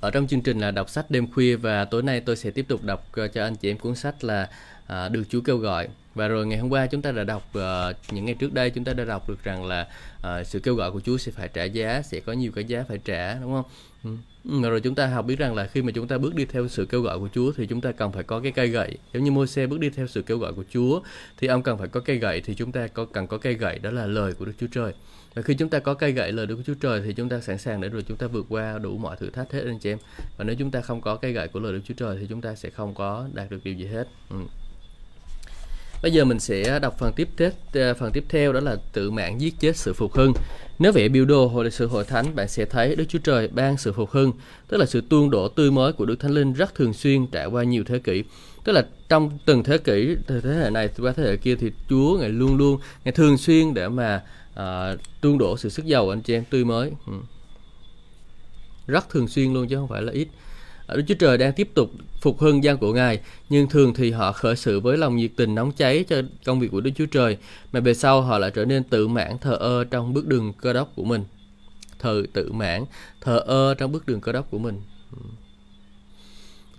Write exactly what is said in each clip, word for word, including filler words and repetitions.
Ở trong chương trình là đọc sách đêm khuya, và tối nay tôi sẽ tiếp tục đọc cho anh chị em cuốn sách là à, Được Chúa Kêu Gọi. Và rồi ngày hôm qua chúng ta đã đọc, à, những ngày trước đây chúng ta đã đọc được rằng là à, sự kêu gọi của Chúa sẽ phải trả giá, sẽ có nhiều cái giá phải trả, đúng không? Ừ. Rồi chúng ta học biết rằng là khi mà chúng ta bước đi theo sự kêu gọi của Chúa thì chúng ta cần phải có cái cây gậy. Giống như Môi-se bước đi theo sự kêu gọi của Chúa thì ông cần phải có cây gậy, thì chúng ta có, cần có cây gậy, đó là lời của Đức Chúa Trời. Và khi chúng ta có cây gậy lời Đức Chúa Trời thì chúng ta sẵn sàng để rồi chúng ta vượt qua đủ mọi thử thách hết anh chị em. Và nếu chúng ta không có cây gậy của lời Đức Chúa Trời thì chúng ta sẽ không có đạt được điều gì hết. Ừ. Bây giờ mình sẽ đọc phần tiếp tiếp phần tiếp theo, đó là tự mạng giết chết sự phục hưng. Nếu vẽ biểu đồ hồi lịch sử hội thánh, bạn sẽ thấy Đức Chúa Trời ban sự phục hưng, tức là sự tuôn đổ tươi mới của Đức Thánh Linh rất thường xuyên trải qua nhiều thế kỷ. Tức là trong từng thế kỷ, từ thế hệ này qua thế hệ kia thì Chúa Ngài luôn luôn, Ngài thường xuyên để mà à, tuôn đổ sự sức giàu anh chị em tươi mới. Ừ. Rất thường xuyên luôn chứ không phải là ít. Đức Chúa Trời đang tiếp tục phục hưng dân của Ngài, nhưng thường thì họ khởi sự với lòng nhiệt tình nóng cháy cho công việc của Đức Chúa Trời, mà về sau họ lại trở nên tự mãn thờ ơ trong bước đường cơ đốc của mình. Thờ tự mãn thờ ơ trong bước đường cơ đốc của mình.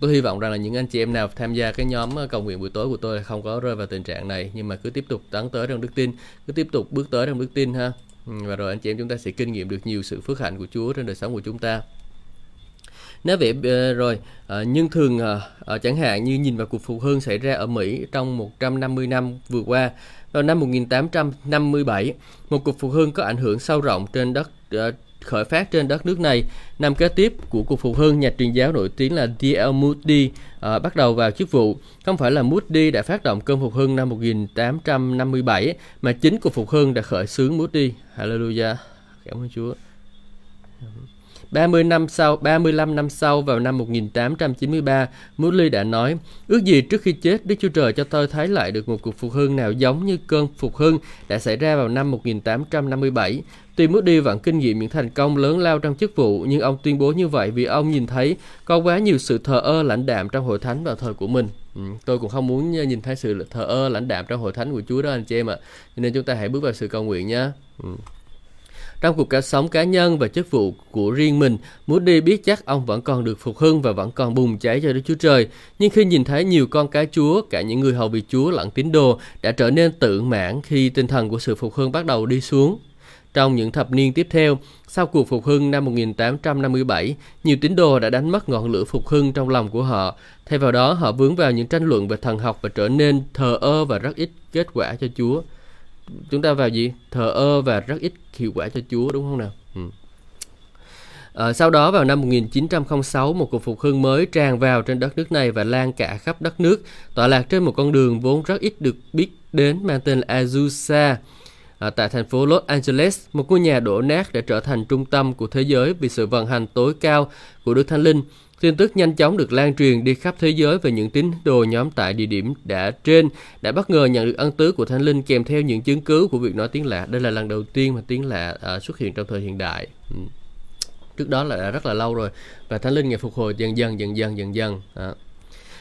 Tôi hy vọng rằng là những anh chị em nào tham gia cái nhóm cầu nguyện buổi tối của tôi không có rơi vào tình trạng này, nhưng mà cứ tiếp tục tấn tới trong đức tin, cứ tiếp tục bước tới trong đức tin ha. Và rồi anh chị em chúng ta sẽ kinh nghiệm được nhiều sự phước hạnh của Chúa trên đời sống của chúng ta. Nói về rồi, nhưng thường chẳng hạn như nhìn vào cuộc phục hưng xảy ra ở Mỹ trong một trăm năm mươi năm vừa qua. Vào năm một nghìn tám trăm năm mươi bảy, một cuộc phục hưng có ảnh hưởng sâu rộng trên đất khởi phát trên đất nước này. Năm kế tiếp của cuộc phục hưng, nhà truyền giáo nổi tiếng là đê lờ Moody à, bắt đầu vào chức vụ. Không phải là Moody đã phát động cơn phục hưng năm một nghìn tám trăm năm mươi bảy, mà chính cuộc phục hưng đã khởi xướng Moody. Hallelujah, cảm ơn Chúa. ba mươi năm sau, ba mươi lăm năm sau vào năm một nghìn tám trăm chín mươi ba, Moody đã nói: "Ước gì trước khi chết Đức Chúa Trời cho tôi thấy lại được một cuộc phục hưng nào giống như cơn phục hưng đã xảy ra vào năm một nghìn tám trăm năm mươi bảy." Tuy Moody vẫn kinh nghiệm những thành công lớn lao trong chức vụ, nhưng ông tuyên bố như vậy vì ông nhìn thấy có quá nhiều sự thờ ơ lãnh đạm trong hội thánh vào thời của mình. Ừ, tôi cũng không muốn nhìn thấy sự thờ ơ lãnh đạm trong hội thánh của Chúa đó anh chị em ạ. Cho nên chúng ta hãy bước vào sự cầu nguyện nhé. Ừ. Trong cuộc cả sống cá nhân và chức vụ của riêng mình, Moody biết chắc ông vẫn còn được phục hưng và vẫn còn bùng cháy cho Đức Chúa Trời. Nhưng khi nhìn thấy nhiều con cái Chúa, cả những người hầu việc Chúa lẫn tín đồ đã trở nên tự mãn khi tinh thần của sự phục hưng bắt đầu đi xuống. Trong những thập niên tiếp theo, sau cuộc phục hưng năm một nghìn tám trăm năm mươi bảy, nhiều tín đồ đã đánh mất ngọn lửa phục hưng trong lòng của họ. Thay vào đó, họ vướng vào những tranh luận về thần học và trở nên thờ ơ và rất ít kết quả cho Chúa. Chúng ta vào gì? Thờ ơ và rất ít hiệu quả cho Chúa, đúng không nào? Ừ. À, sau đó vào năm một nghìn chín trăm không sáu, một cuộc phục hưng mới tràn vào trên đất nước này và lan cả khắp đất nước, tọa lạc trên một con đường vốn rất ít được biết đến mang tên là Azusa. À, tại thành phố Los Angeles, một ngôi nhà đổ nát đã trở thành trung tâm của thế giới vì sự vận hành tối cao của Đức Thánh Linh. Tin tức nhanh chóng được lan truyền đi khắp thế giới về những tín đồ nhóm tại địa điểm đã trên đã bất ngờ nhận được ân tứ của Thánh Linh kèm theo những chứng cứ của việc nói tiếng lạ. Đây là lần đầu tiên mà tiếng lạ à, xuất hiện trong thời hiện đại. Ừ. Trước đó là đã rất là lâu rồi, và Thánh Linh ngày phục hồi dần dần dần dần dần dần. À.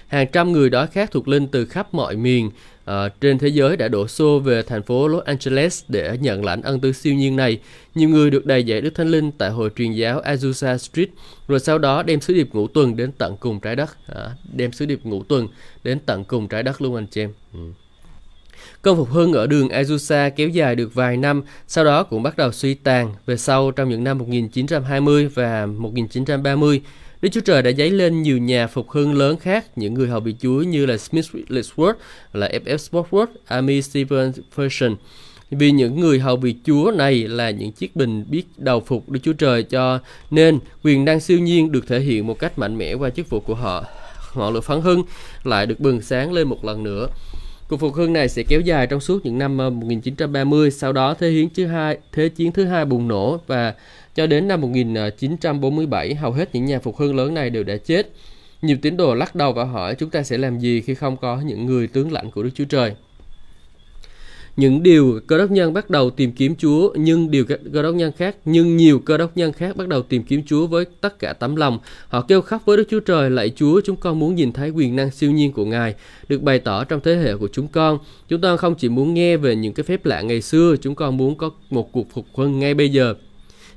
Hàng trăm người đói khát thuộc linh từ khắp mọi miền à, trên thế giới đã đổ xô về thành phố Los Angeles để nhận lãnh ân tứ siêu nhiên này. Nhiều người được đầy dạy Đức Thánh Linh tại hội truyền giáo Azusa Street, rồi sau đó đem sứ điệp ngũ tuần đến tận cùng trái đất. À, đem sứ điệp ngũ tuần đến tận cùng trái đất luôn anh chị em. Ừ. Cơn phục hưng ở đường Azusa kéo dài được vài năm, sau đó cũng bắt đầu suy tàn. Về sau, trong những năm một nghìn chín trăm hai mươi và một nghìn chín trăm ba mươi, Đức Chúa Trời đã dấy lên nhiều nhà phục hưng lớn khác. Những người hầu việc Chúa như là Smith Wigglesworth, là ép ép Spotswood, Amy Stevenson. Vì những người hầu việc Chúa này là những chiếc bình biết đầu phục Đức Chúa Trời, cho nên quyền năng siêu nhiên được thể hiện một cách mạnh mẽ qua chức vụ của họ. Ngọn lửa phấn hưng lại được bừng sáng lên một lần nữa. Cuộc phục hưng này sẽ kéo dài trong suốt những năm một nghìn chín trăm ba mươi, sau đó thế chiến thứ hai, thế chiến thứ hai bùng nổ và cho đến năm một nghìn chín trăm bốn mươi bảy, hầu hết những nhà phục hưng lớn này đều đã chết. Nhiều tín đồ lắc đầu và hỏi chúng ta sẽ làm gì khi không có những người tướng lãnh của Đức Chúa Trời. Những điều cơ đốc nhân bắt đầu tìm kiếm Chúa, nhưng điều cơ đốc nhân khác, nhưng nhiều cơ đốc nhân khác bắt đầu tìm kiếm Chúa với tất cả tấm lòng. Họ kêu khóc với Đức Chúa Trời: "Lạy Chúa, chúng con muốn nhìn thấy quyền năng siêu nhiên của Ngài được bày tỏ trong thế hệ của chúng con. Chúng con không chỉ muốn nghe về những cái phép lạ ngày xưa, chúng con muốn có một cuộc phục hưng ngay bây giờ."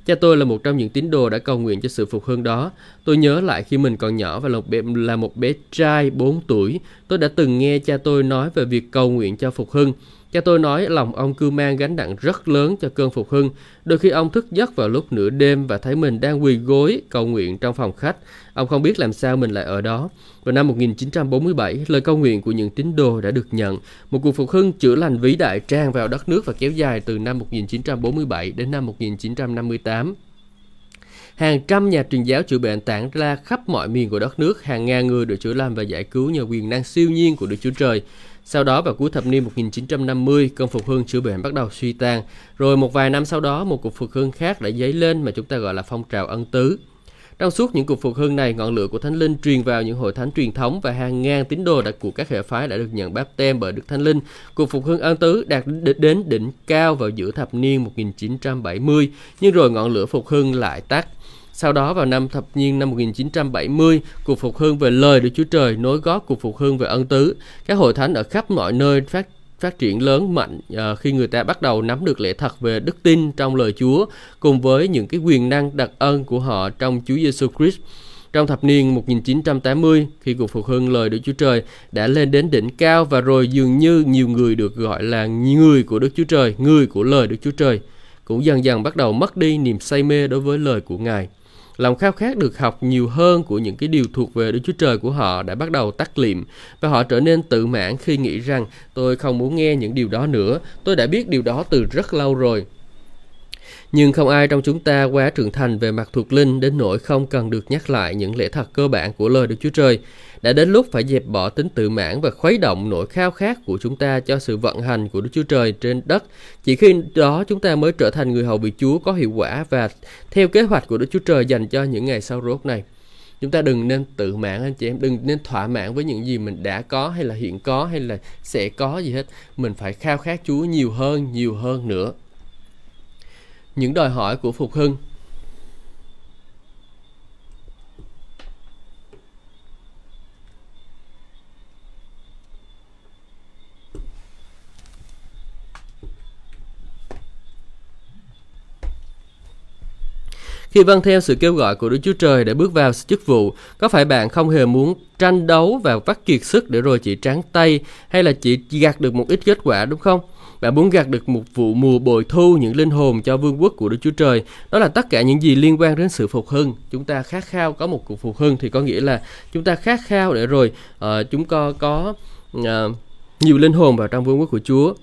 Cha tôi là một trong những tín đồ đã cầu nguyện cho sự phục hưng đó. Tôi nhớ lại khi mình còn nhỏ và là một bé trai bốn tuổi, tôi đã từng nghe cha tôi nói về việc cầu nguyện cho phục hưng. Cha tôi nói lòng ông cứ mang gánh nặng rất lớn cho cơn phục hưng. Đôi khi ông thức giấc vào lúc nửa đêm và thấy mình đang quỳ gối cầu nguyện trong phòng khách. Ông không biết làm sao mình lại ở đó. Vào năm một nghìn chín trăm bốn mươi bảy, lời cầu nguyện của những tín đồ đã được nhận. Một cuộc phục hưng chữa lành vĩ đại tràn vào đất nước và kéo dài từ năm một nghìn chín trăm bốn mươi bảy đến năm một nghìn chín trăm năm mươi tám. Hàng trăm nhà truyền giáo chữa bệnh tản ra khắp mọi miền của đất nước. Hàng ngàn người được chữa lành và giải cứu nhờ quyền năng siêu nhiên của Đức Chúa Trời. Sau đó vào cuối thập niên một nghìn chín trăm năm mươi, cơn phục hưng chữa bệnh bắt đầu suy tàn. Rồi một vài năm sau đó, một cuộc phục hưng khác đã dấy lên mà chúng ta gọi là phong trào ân tứ. Trong suốt những cuộc phục hưng này, ngọn lửa của Thánh Linh truyền vào những hội thánh truyền thống và hàng ngàn tín đồ đã của các hệ phái đã được nhận báp têm bởi Đức Thánh Linh. Cuộc phục hưng ân tứ đạt đến đỉnh cao vào giữa thập niên một nghìn chín trăm bảy mươi, nhưng rồi ngọn lửa phục hưng lại tắt. Sau đó vào năm thập niên năm một nghìn chín trăm bảy mươi, cuộc phục hưng về lời Đức Chúa Trời nối gót cuộc phục hưng về ân tứ. Các hội thánh ở khắp mọi nơi phát phát triển lớn mạnh uh, khi người ta bắt đầu nắm được lẽ thật về đức tin trong lời Chúa cùng với những cái quyền năng đặc ân của họ trong Chúa Giêsu Christ. Trong thập niên một nghìn chín trăm tám mươi, khi cuộc phục hưng lời Đức Chúa Trời đã lên đến đỉnh cao và rồi dường như nhiều người được gọi là người của Đức Chúa Trời, người của lời Đức Chúa Trời, cũng dần dần bắt đầu mất đi niềm say mê đối với lời của Ngài. Lòng khao khát được học nhiều hơn của những cái điều thuộc về Đức Chúa Trời của họ đã bắt đầu tắt liệm, và họ trở nên tự mãn khi nghĩ rằng tôi không muốn nghe những điều đó nữa, tôi đã biết điều đó từ rất lâu rồi. Nhưng không ai trong chúng ta quá trưởng thành về mặt thuộc linh đến nỗi không cần được nhắc lại những lẽ thật cơ bản của lời Đức Chúa Trời. Đã đến lúc phải dẹp bỏ tính tự mãn và khuấy động nỗi khao khát của chúng ta cho sự vận hành của Đức Chúa Trời trên đất. Chỉ khi đó chúng ta mới trở thành người hầu việc Chúa có hiệu quả và theo kế hoạch của Đức Chúa Trời dành cho những ngày sau rốt này. Chúng ta đừng nên tự mãn, anh chị em, đừng nên thỏa mãn với những gì mình đã có hay là hiện có hay là sẽ có gì hết. Mình phải khao khát Chúa nhiều hơn, nhiều hơn nữa. Những đòi hỏi của phục hưng. Khi vâng theo sự kêu gọi của Đức Chúa Trời để bước vào chức vụ, có phải bạn không hề muốn tranh đấu và vắt kiệt sức để rồi chỉ tráng tay hay là chỉ gặt được một ít kết quả, đúng không? Bạn muốn gặt được một vụ mùa bội thu những linh hồn cho vương quốc của Đức Chúa Trời. Đó là tất cả những gì liên quan đến sự phục hưng. Chúng ta khát khao có một cuộc phục hưng thì có nghĩa là chúng ta khát khao để rồi uh, chúng ta có uh, nhiều linh hồn vào trong vương quốc của Chúa.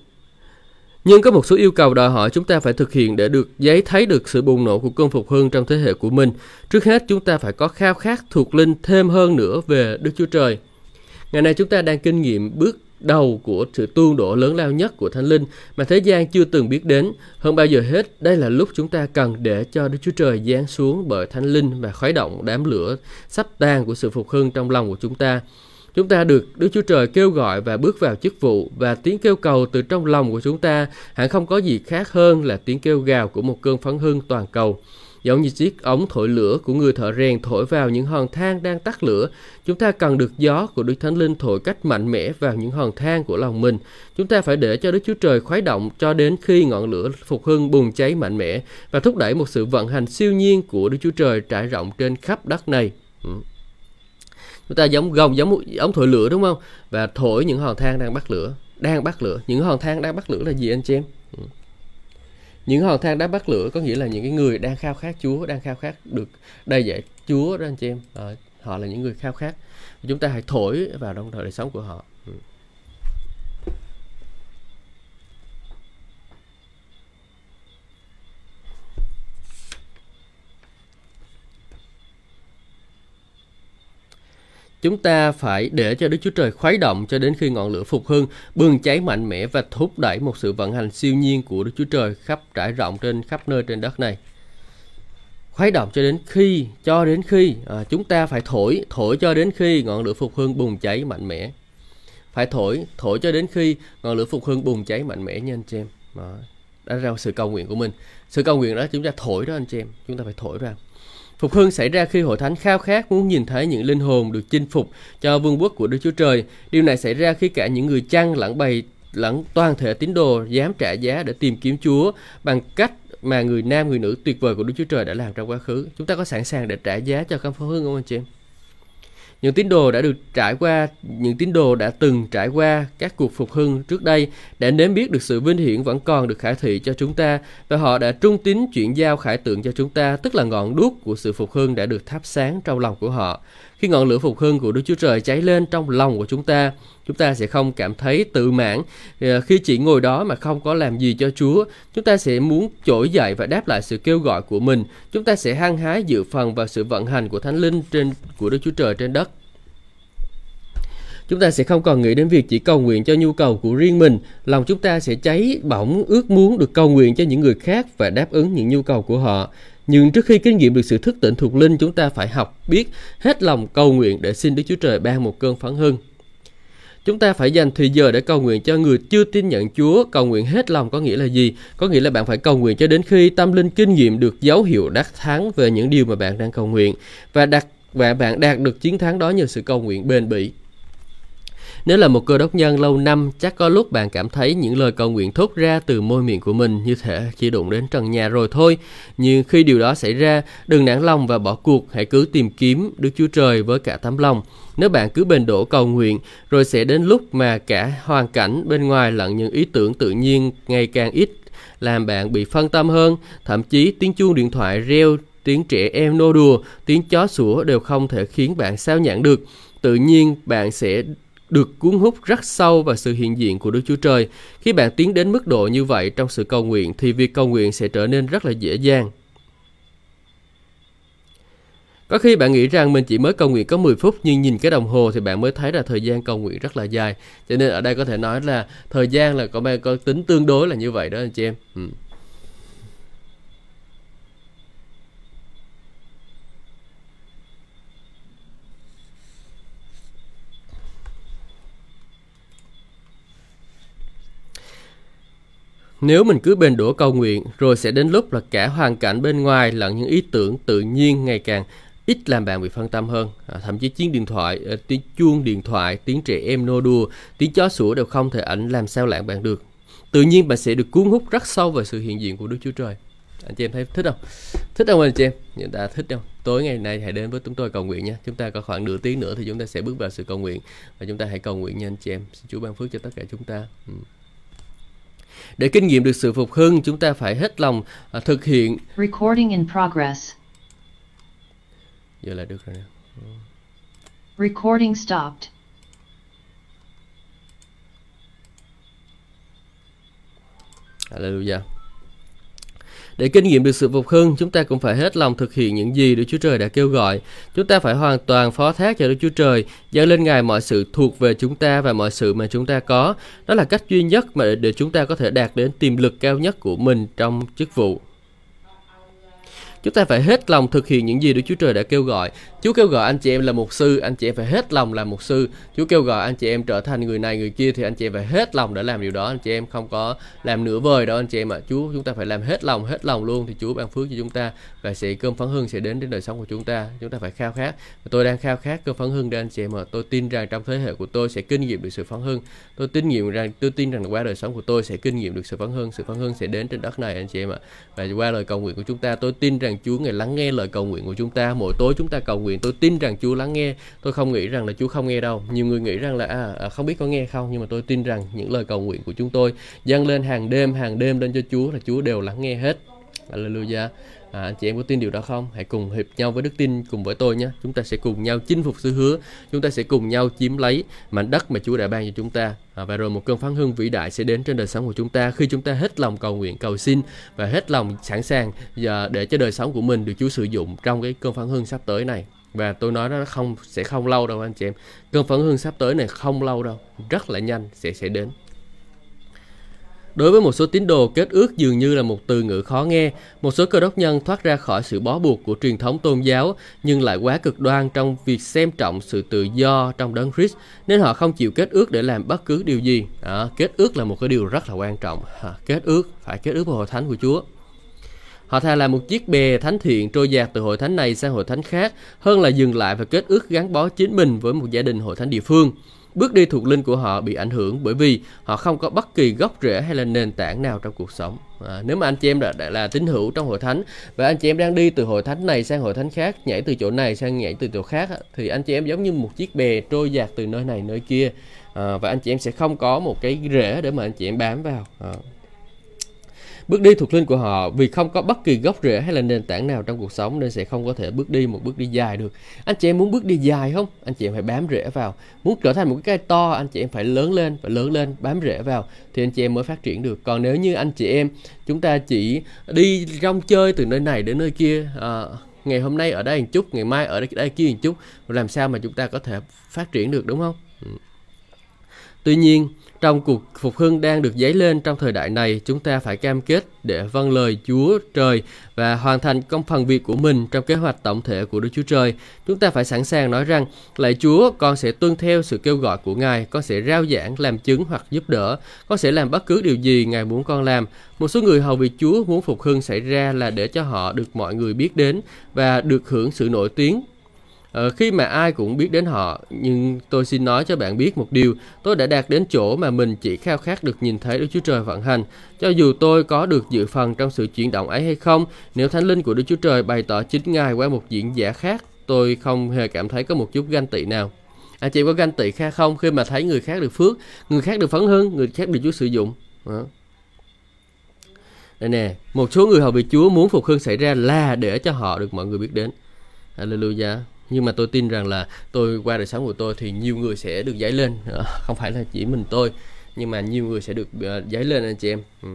Nhưng có một số yêu cầu đòi hỏi chúng ta phải thực hiện để được giấy thấy được sự bùng nổ của cơn phục hưng trong thế hệ của mình. Trước hết, chúng ta phải có khao khát thuộc linh thêm hơn nữa về Đức Chúa Trời. Ngày nay chúng ta đang kinh nghiệm bước đầu của sự tuôn đổ lớn lao nhất của Thánh Linh mà thế gian chưa từng biết đến. Hơn bao giờ hết, đây là lúc chúng ta cần để cho Đức Chúa Trời giáng xuống bởi Thánh Linh và khuấy động đám lửa sắp tàn của sự phục hưng trong lòng của chúng ta. Chúng ta được Đức Chúa Trời kêu gọi và bước vào chức vụ, và tiếng kêu cầu từ trong lòng của chúng ta hẳn không có gì khác hơn là tiếng kêu gào của một cơn phấn hưng toàn cầu. Giống như chiếc ống thổi lửa của người thợ rèn thổi vào những hòn than đang tắt lửa, chúng ta cần được gió của Đức Thánh Linh thổi cách mạnh mẽ vào những hòn than của lòng mình. Chúng ta phải để cho Đức Chúa Trời khuấy động cho đến khi ngọn lửa phục hưng bùng cháy mạnh mẽ và thúc đẩy một sự vận hành siêu nhiên của Đức Chúa Trời trải rộng trên khắp đất này. Chúng ta giống gồng giống ống thổi lửa, đúng không? Và thổi những hòn than đang bắt lửa, đang bắt lửa. Những hòn than đang bắt lửa là gì anh chị em? Những hòn than đã bắt lửa có nghĩa là những cái người đang khao khát Chúa, đang khao khát được đầy dạy Chúa đó anh chị em. À, họ là những người khao khát. Chúng ta hãy thổi vào trong đời sống của họ. Ừ. Chúng ta phải để cho Đức Chúa Trời khuấy động cho đến khi ngọn lửa phục hưng bừng cháy mạnh mẽ và thúc đẩy một sự vận hành siêu nhiên của Đức Chúa Trời khắp trải rộng trên khắp nơi trên đất này. Khuấy động cho đến khi, cho đến khi à, chúng ta phải thổi, thổi cho đến khi ngọn lửa phục hưng bùng cháy mạnh mẽ. Phải thổi, thổi cho đến khi ngọn lửa phục hưng bùng cháy mạnh mẽ nha anh chị em. Đó, đó là sự cầu nguyện của mình. Sự cầu nguyện đó chúng ta thổi đó anh chị em, chúng ta phải thổi ra. Phục hưng xảy ra khi hội thánh khao khát muốn nhìn thấy những linh hồn được chinh phục cho vương quốc của Đức Chúa Trời. Điều này xảy ra khi cả những người chăn lẫn bày lẫn toàn thể tín đồ dám trả giá để tìm kiếm Chúa bằng cách mà người nam người nữ tuyệt vời của Đức Chúa Trời đã làm trong quá khứ. Chúng ta có sẵn sàng để trả giá cho khám phá hương không anh chị em? Những tín đồ đã được trải qua, những tín đồ đã từng trải qua các cuộc phục hưng trước đây đã nếm biết được sự vinh hiển vẫn còn được khải thị cho chúng ta, và họ đã trung tín chuyển giao khải tượng cho chúng ta, tức là ngọn đuốc của sự phục hưng đã được thắp sáng trong lòng của họ. Khi ngọn lửa phục hưng của Đức Chúa Trời cháy lên trong lòng của chúng ta, chúng ta sẽ không cảm thấy tự mãn khi chỉ ngồi đó mà không có làm gì cho Chúa. Chúng ta sẽ muốn trỗi dậy và đáp lại sự kêu gọi của mình. Chúng ta sẽ hăng hái dự phần vào sự vận hành của Thánh Linh trên của Đức Chúa Trời trên đất. Chúng ta sẽ không còn nghĩ đến việc chỉ cầu nguyện cho nhu cầu của riêng mình. Lòng chúng ta sẽ cháy bỏng ước muốn được cầu nguyện cho những người khác và đáp ứng những nhu cầu của họ. Nhưng trước khi kinh nghiệm được sự thức tỉnh thuộc linh, chúng ta phải học biết hết lòng cầu nguyện để xin Đức Chúa Trời ban một cơn phấn hưng. Chúng ta phải dành thời giờ để cầu nguyện cho người chưa tin nhận Chúa. Cầu nguyện hết lòng có nghĩa là gì? Có nghĩa là bạn phải cầu nguyện cho đến khi tâm linh kinh nghiệm được dấu hiệu đắc thắng về những điều mà bạn đang cầu nguyện, và, đạt, và bạn đạt được chiến thắng đó nhờ sự cầu nguyện bền bỉ. Nếu là một cơ đốc nhân lâu năm, chắc có lúc bạn cảm thấy những lời cầu nguyện thốt ra từ môi miệng của mình như thể chỉ đụng đến trần nhà rồi thôi. Nhưng khi điều đó xảy ra, đừng nản lòng và bỏ cuộc, hãy cứ tìm kiếm Đức Chúa Trời với cả tấm lòng. Nếu bạn cứ bền đổ cầu nguyện, rồi sẽ đến lúc mà cả hoàn cảnh bên ngoài lẫn những ý tưởng tự nhiên ngày càng ít, làm bạn bị phân tâm hơn. Thậm chí tiếng chuông điện thoại reo, tiếng trẻ em nô đùa, tiếng chó sủa đều không thể khiến bạn sao nhãng được. Tự nhiên bạn sẽ được cuốn hút rất sâu vào sự hiện diện của Đức Chúa Trời. Khi bạn tiến đến mức độ như vậy trong sự cầu nguyện thì việc cầu nguyện sẽ trở nên rất là dễ dàng. Có khi bạn nghĩ rằng mình chỉ mới cầu nguyện có mười phút, nhưng nhìn cái đồng hồ thì bạn mới thấy là thời gian cầu nguyện rất là dài. Cho nên ở đây có thể nói là thời gian là có, có tính tương đối là như vậy đó anh chị em. Ừ. Nếu mình cứ bền đổ cầu nguyện, rồi sẽ đến lúc là cả hoàn cảnh bên ngoài lẫn những ý tưởng tự nhiên ngày càng ít làm bạn bị phân tâm hơn. À, thậm chí tiếng điện thoại, tiếng chuông điện thoại, tiếng trẻ em nô đùa, tiếng chó sủa đều không thể ảnh làm sao lãng bạn được. Tự nhiên bạn sẽ được cuốn hút rất sâu vào sự hiện diện của Đức Chúa Trời. Anh chị em thấy thích không? Thích không anh chị em? Chúng ta thích không? Tối ngày nay hãy đến với chúng tôi cầu nguyện nhé. Chúng ta có khoảng nửa tiếng nữa thì chúng ta sẽ bước vào sự cầu nguyện, và chúng ta hãy cầu nguyện nha anh chị em. Xin Chúa ban phước cho tất cả chúng ta. Ừ. Để kinh nghiệm được sự phục hưng, chúng ta phải hết lòng uh, thực hiện. Recording in progress. Giờ là được rồi nè. Recording stopped. Hallelujah. Để kinh nghiệm được sự phục hưng, chúng ta cũng phải hết lòng thực hiện những gì Đức Chúa Trời đã kêu gọi. Chúng ta phải hoàn toàn phó thác cho Đức Chúa Trời, dâng lên Ngài mọi sự thuộc về chúng ta và mọi sự mà chúng ta có. Đó là cách duy nhất mà để chúng ta có thể đạt đến tiềm lực cao nhất của mình trong chức vụ. Chúng ta phải hết lòng thực hiện những gì Đức Chúa Trời đã kêu gọi. Chúa kêu gọi anh chị em là mục sư, anh chị em phải hết lòng làm mục sư. Chúa kêu gọi anh chị em trở thành người này người kia thì anh chị em phải hết lòng để làm điều đó. Anh chị em không có làm nửa vời đâu anh chị em ạ. À. Chúa chúng ta phải làm hết lòng, hết lòng luôn thì Chúa ban phước cho chúng ta, và sẽ cơm phấn hưng sẽ đến đến đời sống của chúng ta. Chúng ta phải khao khát. Tôi đang khao khát cơm phấn hưng đây anh chị em ạ. À. Tôi tin rằng trong thế hệ của tôi sẽ kinh nghiệm được sự phấn hưng. Tôi tin nghiệm rằng tôi tin rằng qua đời sống của tôi sẽ kinh nghiệm được sự phấn hưng, sự phấn hưng sẽ đến trên đất này anh chị em ạ. À. Và qua lời cầu nguyện của chúng ta, tôi tin rằng Chúa Ngài lắng nghe lời cầu nguyện của chúng ta. Mỗi tối chúng ta cầu nguyện, tôi tin rằng Chúa lắng nghe. Tôi không nghĩ rằng là Chúa không nghe đâu. Nhiều người nghĩ rằng là à, không biết có nghe không, nhưng mà tôi tin rằng những lời cầu nguyện của chúng tôi dâng lên hàng đêm hàng đêm lên cho Chúa là Chúa đều lắng nghe hết. Hallelujah. À, anh chị em có tin điều đó không? Hãy cùng hiệp nhau với đức tin cùng với tôi nhé. Chúng ta sẽ cùng nhau chinh phục sự hứa. Chúng ta sẽ cùng nhau chiếm lấy mảnh đất mà Chúa đã ban cho chúng ta. À, và rồi một cơn phán hương vĩ đại sẽ đến trên đời sống của chúng ta khi chúng ta hết lòng cầu nguyện, cầu xin và hết lòng sẵn sàng và để cho đời sống của mình được Chúa sử dụng trong cái cơn phán hương sắp tới này. Và tôi nói nó không sẽ không lâu đâu anh chị em. Cơn phán hương sắp tới này không lâu đâu, rất là nhanh sẽ sẽ đến. Đối với một số tín đồ, kết ước dường như là một từ ngữ khó nghe. Một số cơ đốc nhân thoát ra khỏi sự bó buộc của truyền thống tôn giáo, nhưng lại quá cực đoan trong việc xem trọng sự tự do trong Đấng Christ, nên họ không chịu kết ước để làm bất cứ điều gì. À, kết ước là một cái điều rất là quan trọng. À, kết ước, phải kết ước với hội thánh của Chúa. Họ thà là một chiếc bè thánh thiện trôi dạt từ hội thánh này sang hội thánh khác, hơn là dừng lại và kết ước gắn bó chính mình với một gia đình hội thánh địa phương. Bước đi thuộc linh của họ bị ảnh hưởng bởi vì họ không có bất kỳ gốc rễ hay là nền tảng nào trong cuộc sống. À, nếu mà anh chị em đã, đã là tín hữu trong hội thánh và anh chị em đang đi từ hội thánh này sang hội thánh khác, nhảy từ chỗ này sang nhảy từ chỗ khác, thì anh chị em giống như một chiếc bè trôi dạt từ nơi này nơi kia, à, và anh chị em sẽ không có một cái rễ để mà anh chị em bám vào. À. Bước đi thuộc linh của họ vì không có bất kỳ gốc rễ hay là nền tảng nào trong cuộc sống nên sẽ không có thể bước đi một bước đi dài được. Anh chị em muốn bước đi dài không? Anh chị em phải bám rễ vào. Muốn trở thành một cái cây to, anh chị em phải lớn lên và lớn lên, bám rễ vào thì anh chị em mới phát triển được. Còn nếu như anh chị em chúng ta chỉ đi rong chơi từ nơi này đến nơi kia, à, ngày hôm nay ở đây một chút, ngày mai ở đây, đây kia một chút, làm sao mà chúng ta có thể phát triển được, đúng không? Tuy nhiên, trong cuộc phục hưng đang được dấy lên trong thời đại này, chúng ta phải cam kết để vâng lời Chúa Trời và hoàn thành công phần việc của mình trong kế hoạch tổng thể của Đức Chúa Trời. Chúng ta phải sẵn sàng nói rằng, lạy Chúa, con sẽ tuân theo sự kêu gọi của Ngài, con sẽ rao giảng, làm chứng hoặc giúp đỡ, con sẽ làm bất cứ điều gì Ngài muốn con làm. Một số người hầu việc Chúa muốn phục hưng xảy ra là để cho họ được mọi người biết đến và được hưởng sự nổi tiếng. Ờ, khi mà ai cũng biết đến họ, nhưng tôi xin nói cho bạn biết một điều, tôi đã đạt đến chỗ mà mình chỉ khao khát được nhìn thấy Đức Chúa Trời vận hành. Cho dù tôi có được dự phần trong sự chuyển động ấy hay không, nếu Thánh Linh của Đức Chúa Trời bày tỏ chính Ngài qua một diễn giả khác, tôi không hề cảm thấy có một chút ganh tị nào. Anh chị có ganh tị kha không khi mà thấy người khác được phước, người khác được phấn hưng, người khác được Chúa sử dụng? Đó. Đây nè, một số người hầu việc Chúa muốn phục hưng xảy ra là để cho họ được mọi người biết đến. Hallelujah. Nhưng mà tôi tin rằng là tôi qua đời sống của tôi thì nhiều người sẽ được dấy lên, không phải là chỉ mình tôi, nhưng mà nhiều người sẽ được dấy lên anh chị em. Ừ.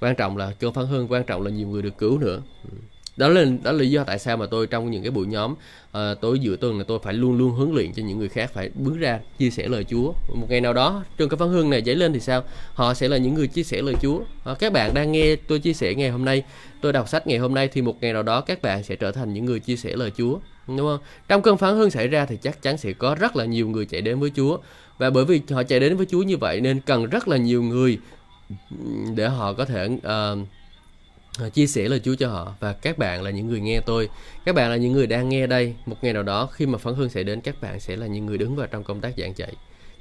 Quan trọng là cơn phấn hưng, quan trọng là nhiều người được cứu nữa. Ừ. Đó là đó là lý do tại sao mà tôi trong những cái buổi nhóm à, tối giữa tuần là tôi phải luôn luôn huấn luyện cho những người khác phải bước ra chia sẻ lời Chúa. Một ngày nào đó trong cơn phấn hưng này dấy lên thì sao? Họ sẽ là những người chia sẻ lời Chúa. À, các bạn đang nghe tôi chia sẻ ngày hôm nay, tôi đọc sách ngày hôm nay thì một ngày nào đó các bạn sẽ trở thành những người chia sẻ lời Chúa. Đúng không? Trong cơn phấn hưng xảy ra thì chắc chắn sẽ có rất là nhiều người chạy đến với Chúa. Và bởi vì họ chạy đến với Chúa như vậy nên cần rất là nhiều người để họ có thể uh, chia sẻ lời Chúa cho họ. Và các bạn là những người nghe tôi, các bạn là những người đang nghe đây. Một ngày nào đó khi mà phấn hưng xảy đến, các bạn sẽ là những người đứng vào trong công tác giảng dạy,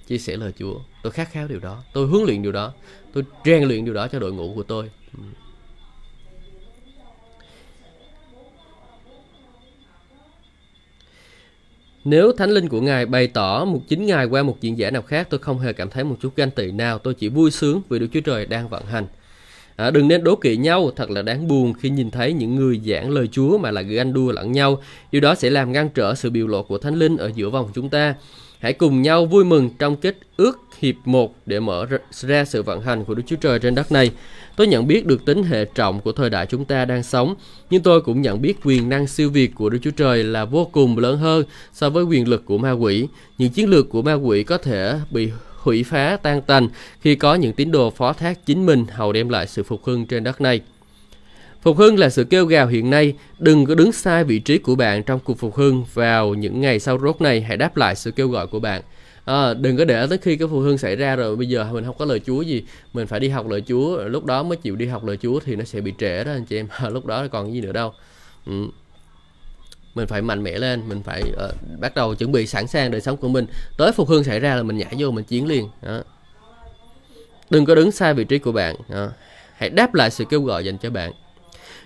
chia sẻ lời Chúa. Tôi khát khao điều đó, tôi huấn luyện điều đó, tôi rèn luyện điều đó cho đội ngũ của tôi. Nếu Thánh Linh của Ngài bày tỏ một chính Ngài qua một diễn giả nào khác, tôi không hề cảm thấy một chút ganh tị nào, tôi chỉ vui sướng vì Đức Chúa Trời đang vận hành. À, đừng nên đố kỵ nhau, thật là đáng buồn khi nhìn thấy những người giảng lời Chúa mà là ganh đua lẫn nhau. Điều đó sẽ làm ngăn trở sự biểu lộ của Thánh Linh ở giữa vòng chúng ta. Hãy cùng nhau vui mừng trong kết ước hiệp một để mở ra sự vận hành của Đức Chúa Trời trên đất này. Tôi nhận biết được tính hệ trọng của thời đại chúng ta đang sống, nhưng tôi cũng nhận biết quyền năng siêu việt của Đức Chúa Trời là vô cùng lớn hơn so với quyền lực của ma quỷ. Những chiến lược của ma quỷ có thể bị hủy phá tan tành khi có những tín đồ phó thác chính mình hầu đem lại sự phục hưng trên đất này. Phục hưng là sự kêu gào hiện nay, đừng có đứng sai vị trí của bạn trong cuộc phục hưng vào những ngày sau rốt này, hãy đáp lại sự kêu gọi của bạn. À, đừng có để tới khi cái phục hưng xảy ra rồi bây giờ mình không có lời Chúa gì, mình phải đi học lời Chúa, lúc đó mới chịu đi học lời Chúa thì nó sẽ bị trễ đó anh chị em, à, lúc đó còn gì nữa đâu. Ừ. Mình phải mạnh mẽ lên, mình phải uh, bắt đầu chuẩn bị sẵn sàng đời sống của mình, tới phục hưng xảy ra là mình nhảy vô mình chiến liền. À. Đừng có đứng sai vị trí của bạn, à. Hãy đáp lại sự kêu gọi dành cho bạn.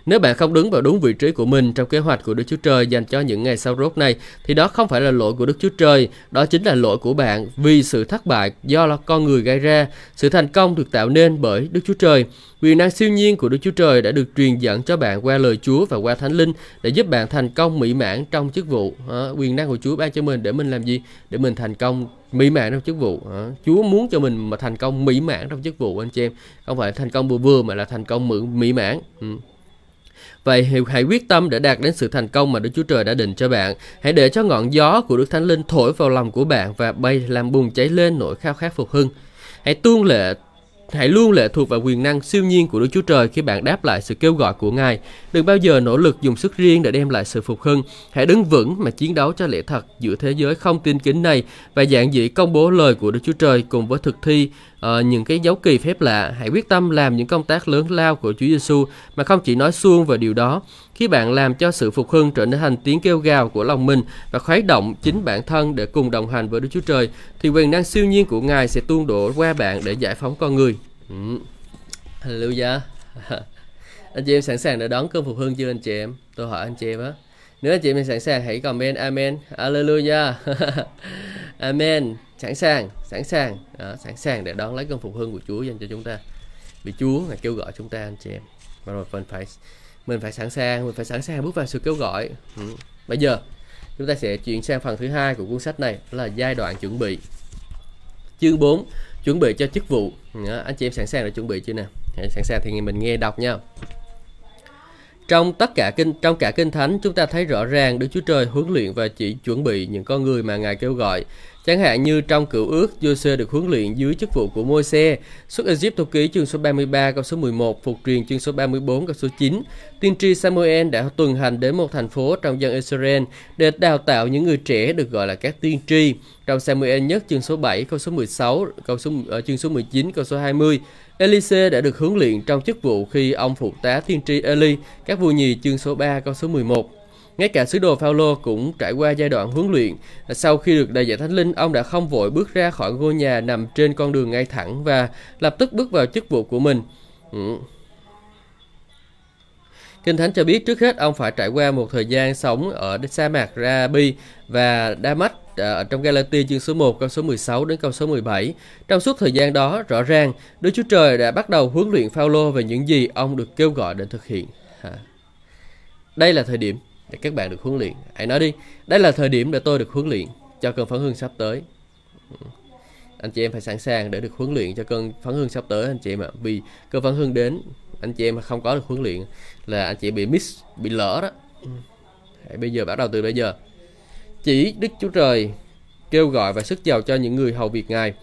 Nếu bạn không đứng vào đúng vị trí của mình trong kế hoạch của Đức Chúa Trời dành cho những ngày sau rốt này, thì đó không phải là lỗi của Đức Chúa Trời, đó chính là lỗi của bạn vì sự thất bại do là con người gây ra. Sự thành công được tạo nên bởi Đức Chúa Trời. Quyền năng siêu nhiên của Đức Chúa Trời đã được truyền dẫn cho bạn qua lời Chúa và qua Thánh Linh để giúp bạn thành công mỹ mãn trong chức vụ. À, quyền năng của Chúa ban cho mình để mình làm gì? Để mình thành công mỹ mãn trong chức vụ. À, Chúa muốn cho mình mà thành công mỹ mãn trong chức vụ anh chị em, không phải thành công vừa vừa mà là thành công mỹ mãn. Ừ. Vậy hãy quyết tâm để đạt đến sự thành công mà Đức Chúa Trời đã định cho bạn. Hãy để cho ngọn gió của Đức Thánh Linh thổi vào lòng của bạn và bay làm bùng cháy lên nỗi khao khát phục hưng. Hãy tuân lệ, hãy luôn lệ thuộc vào quyền năng siêu nhiên của Đức Chúa Trời khi bạn đáp lại sự kêu gọi của Ngài. Đừng bao giờ nỗ lực dùng sức riêng để đem lại sự phục hưng. Hãy đứng vững mà chiến đấu cho lẽ thật giữa thế giới không tin kính này và giản dị công bố lời của Đức Chúa Trời cùng với thực thi uh, những cái dấu kỳ phép lạ. Hãy quyết tâm làm những công tác lớn lao của Chúa Giêsu mà không chỉ nói suông về điều đó. Khi bạn làm cho sự phục hưng trở nên thành tiếng kêu gào của lòng mình và khuấy động chính bản thân để cùng đồng hành với Đức Chúa Trời, thì quyền năng siêu nhiên của Ngài sẽ tuôn đổ qua bạn để giải phóng con người. Ừ. Hallelujah. Anh chị em sẵn sàng để đón cơn phục hưng chưa anh chị em? Tôi hỏi anh chị em á. Nếu anh chị em sẵn sàng hãy comment amen. Hallelujah. Amen. Sẵn sàng, sẵn sàng, đó, sẵn sàng để đón lấy cơn phục hưng của Chúa dành cho chúng ta. Vì Chúa Ngài kêu gọi chúng ta anh chị em. Và rồi mình phải mình phải sẵn sàng, mình phải sẵn sàng bước vào sự kêu gọi. Ừ. Bây giờ chúng ta sẽ chuyển sang phần thứ hai của cuốn sách này, đó là giai đoạn chuẩn bị. Chương bốn, chuẩn bị cho chức vụ. Đó, anh chị em sẵn sàng để chuẩn bị chưa nào? Hãy sẵn sàng thì mình nghe đọc nha. Trong tất cả kinh trong cả kinh thánh chúng ta thấy rõ ràng Đức Chúa Trời huấn luyện và chỉ chuẩn bị những con người mà Ngài kêu gọi. Chẳng hạn như trong Cựu Ước, Giô-suê được huấn luyện dưới chức vụ của Môi-se. Xuất Ai-cập ký chương số ba mươi ba câu số mười một, Phục Truyền chương số ba mươi bốn câu số chín. Tiên tri Samuel đã tuần hành đến một thành phố trong dân Israel để đào tạo những người trẻ được gọi là các tiên tri. Trong Samuel nhất chương số bảy câu số mười sáu, câu số chương số mười chín câu số hai mươi. Elise đã được huấn luyện trong chức vụ khi ông phụ tá tiên tri Eli, các vua nhì chương số ba câu số mười một. Ngay cả sứ đồ Phao-lô cũng trải qua giai đoạn huấn luyện. Sau khi được đầy dạy Thánh Linh, ông đã không vội bước ra khỏi ngôi nhà nằm trên con đường ngay thẳng và lập tức bước vào chức vụ của mình. Ừ. Kinh Thánh cho biết trước hết ông phải trải qua một thời gian sống ở sa mạc Ra-bi và Đa-mách ở trong Galati chương số một câu số mười sáu đến câu số mười bảy. Trong suốt thời gian đó, rõ ràng Đức Chúa Trời đã bắt đầu huấn luyện Phao-lô về những gì ông được kêu gọi để thực hiện. À. Đây là thời điểm để các bạn được huấn luyện. Hãy nói đi, đây là thời điểm để tôi được huấn luyện cho cơn phấn hương sắp tới. Anh chị em phải sẵn sàng để được huấn luyện cho cơn phấn hương sắp tới anh chị em ạ. Vì cơn phấn hương đến, anh chị em mà không có được huấn luyện là anh chị bị miss, bị lỡ đó. Hãy bây giờ bắt đầu từ bây giờ. Chỉ Đức Chúa Trời kêu gọi và sức giàu cho những người hầu việc Ngài.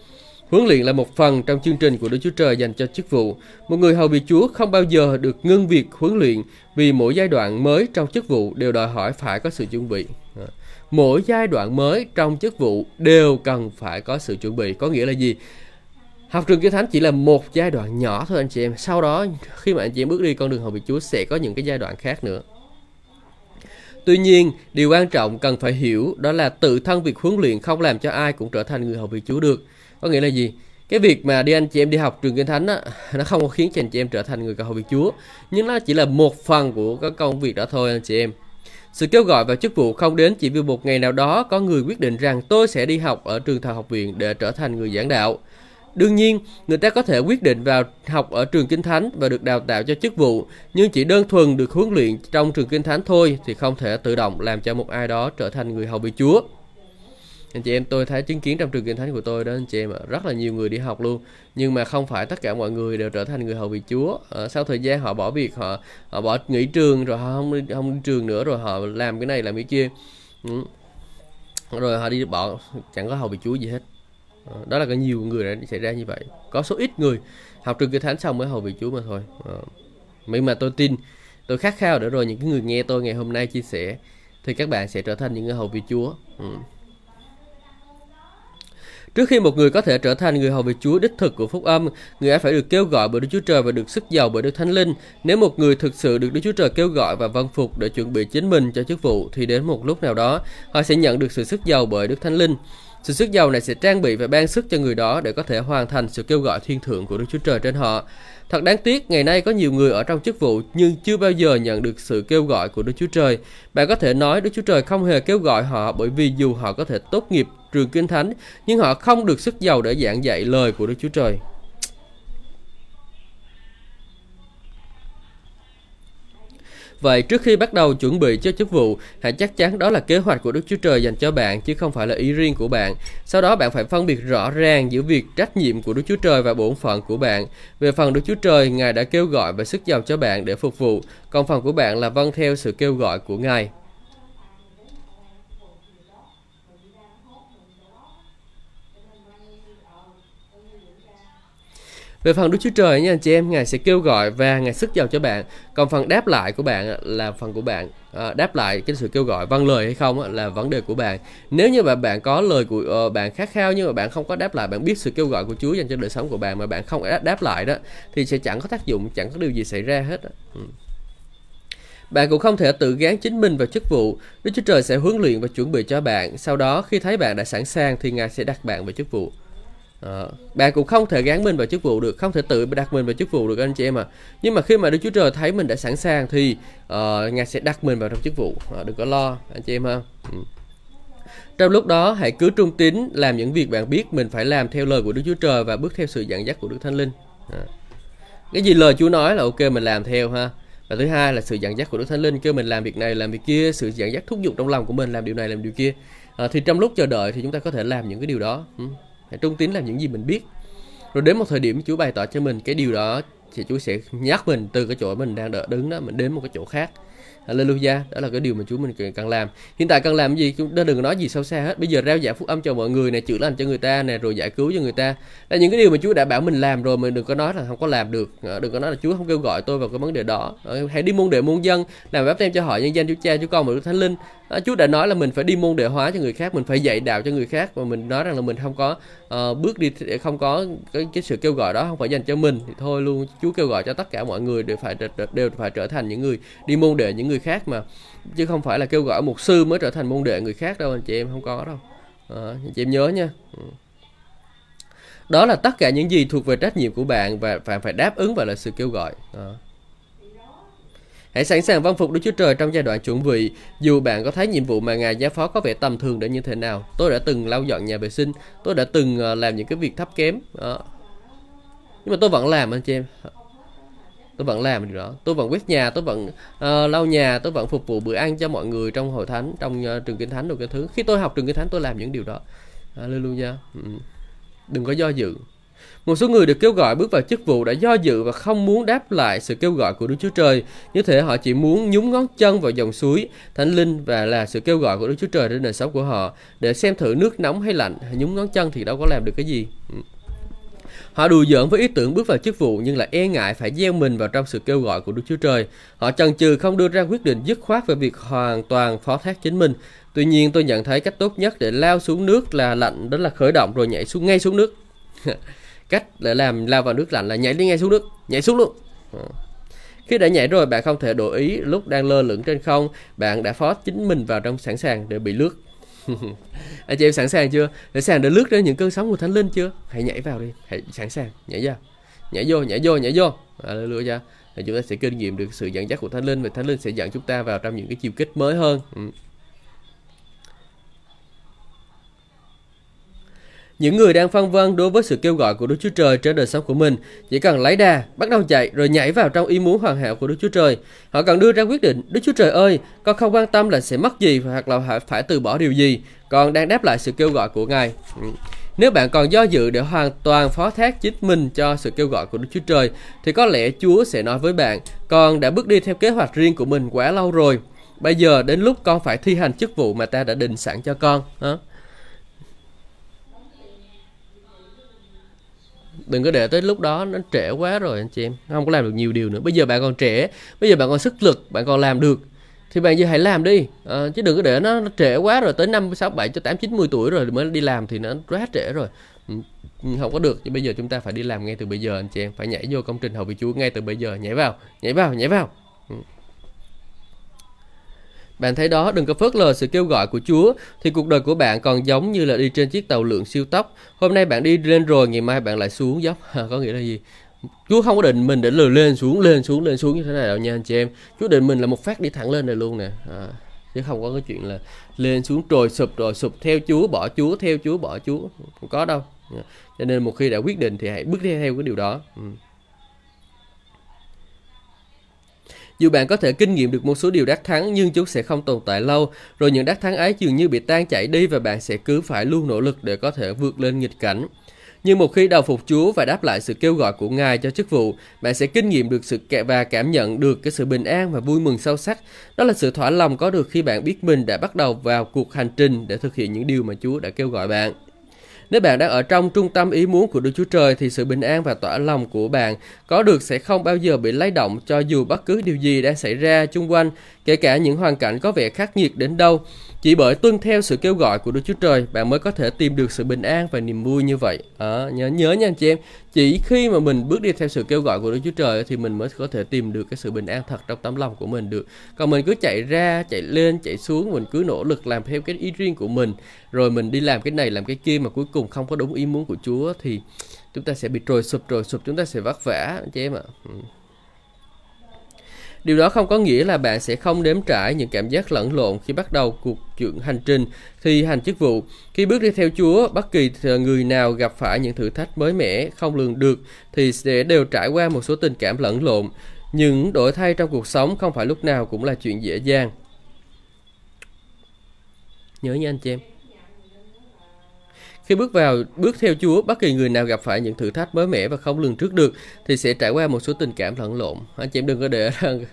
Huấn luyện là một phần trong chương trình của Đức Chúa Trời dành cho chức vụ. Một người hầu việc Chúa không bao giờ được ngưng việc huấn luyện vì mỗi giai đoạn mới trong chức vụ đều đòi hỏi phải có sự chuẩn bị. Mỗi giai đoạn mới trong chức vụ đều cần phải có sự chuẩn bị. Có nghĩa là gì? Học trường Kinh Thánh chỉ là một giai đoạn nhỏ thôi anh chị em. Sau đó khi mà anh chị em bước đi con đường hầu việc Chúa sẽ có những cái giai đoạn khác nữa. Tuy nhiên, điều quan trọng cần phải hiểu đó là tự thân việc huấn luyện không làm cho ai cũng trở thành người hầu việc Chúa được. Có nghĩa là gì? Cái việc mà đi anh chị em đi học trường Kinh Thánh đó, nó không có khiến cho anh chị em trở thành người hầu việc Chúa, nhưng nó chỉ là một phần của các công việc đó thôi anh chị em. Sự kêu gọi vào chức vụ không đến chỉ vì một ngày nào đó có người quyết định rằng tôi sẽ đi học ở trường thờ học viện để trở thành người giảng đạo. Đương nhiên, người ta có thể quyết định vào học ở trường Kinh Thánh và được đào tạo cho chức vụ, nhưng chỉ đơn thuần được huấn luyện trong trường Kinh Thánh thôi thì không thể tự động làm cho một ai đó trở thành người hầu việc Chúa. Anh chị em, tôi thấy chứng kiến trong trường Kinh Thánh của tôi đó anh chị em ạ, rất là nhiều người đi học luôn, nhưng mà không phải tất cả mọi người đều trở thành người hầu việc Chúa. À, sau thời gian họ bỏ việc, họ họ bỏ nghỉ trường rồi, họ không đi, không đi trường nữa, rồi họ làm cái này làm cái kia. Ừ. Rồi họ đi bỏ chẳng có hầu việc Chúa gì hết. À, đó là có nhiều người đã xảy ra như vậy. Có số ít người học trường Kinh Thánh xong mới hầu việc Chúa mà thôi. À, nhưng mà tôi tin, tôi khát khao để rồi những cái người nghe tôi ngày hôm nay chia sẻ thì các bạn sẽ trở thành những người hầu việc Chúa. Ừ. Trước khi một người có thể trở thành người hầu việc Chúa đích thực của Phúc Âm, người ấy phải được kêu gọi bởi Đức Chúa Trời và được sức giàu bởi Đức Thánh Linh. Nếu một người thực sự được Đức Chúa Trời kêu gọi và vâng phục để chuẩn bị chính mình cho chức vụ, thì đến một lúc nào đó, họ sẽ nhận được sự sức giàu bởi Đức Thánh Linh. Sự sức giàu này sẽ trang bị và ban sức cho người đó để có thể hoàn thành sự kêu gọi thiên thượng của Đức Chúa Trời trên họ. Thật đáng tiếc, ngày nay có nhiều người ở trong chức vụ nhưng chưa bao giờ nhận được sự kêu gọi của Đức Chúa Trời. Bạn có thể nói Đức Chúa Trời không hề kêu gọi họ, bởi vì dù họ có thể tốt nghiệp trường Kinh Thánh nhưng họ không được sức giàu để giảng dạy lời của Đức Chúa Trời. Vậy trước khi bắt đầu chuẩn bị cho chức vụ, hãy chắc chắn đó là kế hoạch của Đức Chúa Trời dành cho bạn chứ không phải là ý riêng của bạn. Sau đó bạn phải phân biệt rõ ràng giữa việc trách nhiệm của Đức Chúa Trời và bổn phận của bạn. Về phần Đức Chúa Trời, Ngài đã kêu gọi và sức giàu cho bạn để phục vụ, còn phần của bạn là vâng theo sự kêu gọi của Ngài. Về phần Đức Chúa Trời nha anh chị em, Ngài sẽ kêu gọi và Ngài sức giàu cho bạn. Còn phần đáp lại của bạn là phần của bạn. À, đáp lại cái sự kêu gọi vâng lời hay không là vấn đề của bạn. Nếu như mà bạn có lời của uh, bạn khát khao nhưng mà bạn không có đáp lại, bạn biết sự kêu gọi của Chúa dành cho đời sống của bạn mà bạn không đáp lại đó, thì sẽ chẳng có tác dụng, chẳng có điều gì xảy ra hết. Ừ. Bạn cũng không thể tự gán chính mình vào chức vụ. Đức Chúa Trời sẽ huấn luyện và chuẩn bị cho bạn. Sau đó khi thấy bạn đã sẵn sàng thì Ngài sẽ đặt bạn vào chức vụ. À, bạn cũng không thể gán mình vào chức vụ được, không thể tự đặt mình vào chức vụ được anh chị em ạ. À. Nhưng mà khi mà Đức Chúa Trời thấy mình đã sẵn sàng thì uh, Ngài sẽ đặt mình vào trong chức vụ. À, đừng có lo anh chị em ha. Ừ. Trong lúc đó hãy cứ trung tín làm những việc bạn biết mình phải làm theo lời của Đức Chúa Trời và bước theo sự dẫn dắt của Đức Thánh Linh. À. Cái gì lời Chúa nói là ok mình làm theo ha. Và thứ hai là sự dẫn dắt của Đức Thánh Linh kêu mình làm việc này làm việc kia, sự dẫn dắt thúc giục trong lòng của mình làm điều này làm điều kia. À, thì trong lúc chờ đợi thì chúng ta có thể làm những cái điều đó. Ừ. Hãy trung tín làm những gì mình biết. Rồi đến một thời điểm Chúa bày tỏ cho mình cái điều đó thì Chúa sẽ nhắc mình từ cái chỗ mình đang đợi đứng đó, mình đến một cái chỗ khác. Hallelujah, đó là cái điều mà Chúa mình cần làm. Hiện tại cần làm gì? Chúng ta đừng nói gì sâu xa hết. Bây giờ rao giảng phúc âm cho mọi người này, chữa lành cho người ta này, rồi giải cứu cho người ta. Là những cái điều mà Chúa đã bảo mình làm rồi, mình đừng có nói là không có làm được. Đừng có nói là Chúa không kêu gọi tôi vào cái vấn đề đó. Hãy đi môn đệ môn dân, làm báp têm cho họ nhân danh Chúa Cha, Chúa Con và Đức Thánh Linh. Chúa đã nói là mình phải đi môn đệ hóa cho người khác, mình phải dạy đạo cho người khác, và mình nói rằng là mình không có uh, bước đi, không có cái, cái sự kêu gọi đó không phải dành cho mình thì thôi luôn. Chúa kêu gọi cho tất cả mọi người đều phải đều phải trở thành những người đi môn đệ những người khác mà, chứ không phải là kêu gọi một sư mới trở thành môn đệ người khác đâu anh chị em, không có đâu. À, anh chị em nhớ nha. Đó là tất cả những gì thuộc về trách nhiệm của bạn và bạn phải đáp ứng vào là sự kêu gọi. À. Hãy sẵn sàng vâng phục Đức Chúa Trời trong giai đoạn chuẩn bị, dù bạn có thấy nhiệm vụ mà Ngài giao phó có vẻ tầm thường đến như thế nào. Tôi đã từng lau dọn nhà vệ sinh, tôi đã từng làm những cái việc thấp kém, à. nhưng mà tôi vẫn làm anh chị em. Tôi vẫn làm điều đó, tôi vẫn quét nhà, tôi vẫn uh, lau nhà, tôi vẫn phục vụ bữa ăn cho mọi người trong hội thánh, trong uh, trường kinh thánh đồ cái thứ. Khi tôi học trường kinh thánh tôi làm những điều đó. Hallelujah. Ừ. Đừng có do dự. Một số người được kêu gọi bước vào chức vụ đã do dự và không muốn đáp lại sự kêu gọi của Đức Chúa Trời. Như thế họ chỉ muốn nhúng ngón chân vào dòng suối Thánh Linh và là sự kêu gọi của Đức Chúa Trời đến đời sống của họ để xem thử nước nóng hay lạnh. Nhúng ngón chân thì đâu có làm được cái gì. Ừ. Họ đùa giỡn với ý tưởng bước vào chức vụ nhưng lại e ngại phải gieo mình vào trong sự kêu gọi của Đức Chúa Trời. Họ chần chừ không đưa ra quyết định dứt khoát về việc hoàn toàn phó thác chính mình. Tuy nhiên tôi nhận thấy cách tốt nhất để lao xuống nước là lạnh đó là khởi động rồi nhảy xuống ngay xuống nước. Cách để làm lao vào nước lạnh là nhảy đi ngay xuống nước, nhảy xuống luôn. Khi đã nhảy rồi bạn không thể đổi ý, lúc đang lơ lửng trên không, bạn đã phó chính mình vào trong sẵn sàng để bị lướt. Anh chị em sẵn sàng chưa? Sẵn sàng để lướt đến những cơn sóng của Thánh Linh chưa? Hãy nhảy vào đi, hãy sẵn sàng, nhảy ra. Nhảy vô, nhảy vô, nhảy vô. Lựa ra. Thì chúng ta sẽ kinh nghiệm được sự dẫn dắt của Thánh Linh và Thánh Linh sẽ dẫn chúng ta vào trong những cái chiều kích mới hơn. Ừ. Những người đang phân vân đối với sự kêu gọi của Đức Chúa Trời trên đời sống của mình chỉ cần lấy đà, bắt đầu chạy rồi nhảy vào trong ý muốn hoàn hảo của Đức Chúa Trời. Họ cần đưa ra quyết định, Đức Chúa Trời ơi, con không quan tâm là sẽ mất gì hoặc là phải từ bỏ điều gì, con đang đáp lại sự kêu gọi của Ngài. Nếu bạn còn do dự để hoàn toàn phó thác chính mình cho sự kêu gọi của Đức Chúa Trời thì có lẽ Chúa sẽ nói với bạn, con đã bước đi theo kế hoạch riêng của mình quá lâu rồi, bây giờ đến lúc con phải thi hành chức vụ mà ta đã định sẵn cho con. Hả? Đừng có để tới lúc đó, nó trễ quá rồi anh chị em, không có làm được nhiều điều nữa. Bây giờ bạn còn trẻ, bây giờ bạn còn sức lực, bạn còn làm được thì bạn giờ hãy làm đi, à, chứ đừng có để nó, nó trễ quá rồi tới năm, sáu, bảy, tám, chín, mười tuổi rồi mới đi làm thì nó quá trễ rồi, không có được. Chứ bây giờ chúng ta phải đi làm ngay từ bây giờ anh chị em, phải nhảy vô công trình hầu việc Chúa ngay từ bây giờ, nhảy vào, nhảy vào, nhảy vào. Bạn thấy đó, đừng có phớt lờ sự kêu gọi của Chúa, thì cuộc đời của bạn còn giống như là đi trên chiếc tàu lượn siêu tốc. Hôm nay bạn đi lên rồi, ngày mai bạn lại xuống dốc. À, có nghĩa là gì? Chúa không có định mình để lừa lên xuống, lên xuống, lên xuống như thế này đâu nha anh chị em. Chúa định mình là một phát đi thẳng lên này luôn nè. À, chứ không có cái chuyện là lên xuống rồi sụp, rồi sụp theo Chúa, bỏ Chúa, theo Chúa, bỏ Chúa. Không có đâu. À, cho nên một khi đã quyết định thì hãy bước đi theo cái điều đó. Ừ. Dù bạn có thể kinh nghiệm được một số điều đắc thắng nhưng chúng sẽ không tồn tại lâu, rồi những đắc thắng ấy dường như bị tan chảy đi và bạn sẽ cứ phải luôn nỗ lực để có thể vượt lên nghịch cảnh. Nhưng một khi đầu phục Chúa và đáp lại sự kêu gọi của Ngài cho chức vụ, bạn sẽ kinh nghiệm được sự kệ và cảm nhận được cái sự bình an và vui mừng sâu sắc. Đó là sự thỏa lòng có được khi bạn biết mình đã bắt đầu vào cuộc hành trình để thực hiện những điều mà Chúa đã kêu gọi bạn. Nếu bạn đang ở trong trung tâm ý muốn của Đức Chúa Trời thì sự bình an và tỏa lòng của bạn có được sẽ không bao giờ bị lay động cho dù bất cứ điều gì đang xảy ra chung quanh, kể cả những hoàn cảnh có vẻ khắc nghiệt đến đâu. Chỉ bởi tuân theo sự kêu gọi của Đức Chúa Trời, bạn mới có thể tìm được sự bình an và niềm vui như vậy. À, nhớ, nhớ nha anh chị em, chỉ khi mà mình bước đi theo sự kêu gọi của Đức Chúa Trời thì mình mới có thể tìm được cái sự bình an thật trong tấm lòng của mình được. Còn mình cứ chạy ra, chạy lên, chạy xuống, mình cứ nỗ lực làm theo cái ý riêng của mình, rồi mình đi làm cái này, làm cái kia mà cuối cùng không có đúng ý muốn của Chúa thì chúng ta sẽ bị trồi sụp, trồi sụp, chúng ta sẽ vất vả, anh chị em ạ. Ừ. Điều đó không có nghĩa là bạn sẽ không nếm trải những cảm giác lẫn lộn khi bắt đầu cuộc chuyện hành trình thi hành chức vụ. Khi bước đi theo Chúa, bất kỳ người nào gặp phải những thử thách mới mẻ không lường được thì sẽ đều trải qua một số tình cảm lẫn lộn. Những đổi thay trong cuộc sống không phải lúc nào cũng là chuyện dễ dàng. Nhớ nha anh chị em. Khi bước vào bước theo Chúa, bất kỳ người nào gặp phải những thử thách mới mẻ và không lường trước được thì sẽ trải qua một số tình cảm lẫn lộn. Anh chị em đừng có để rằng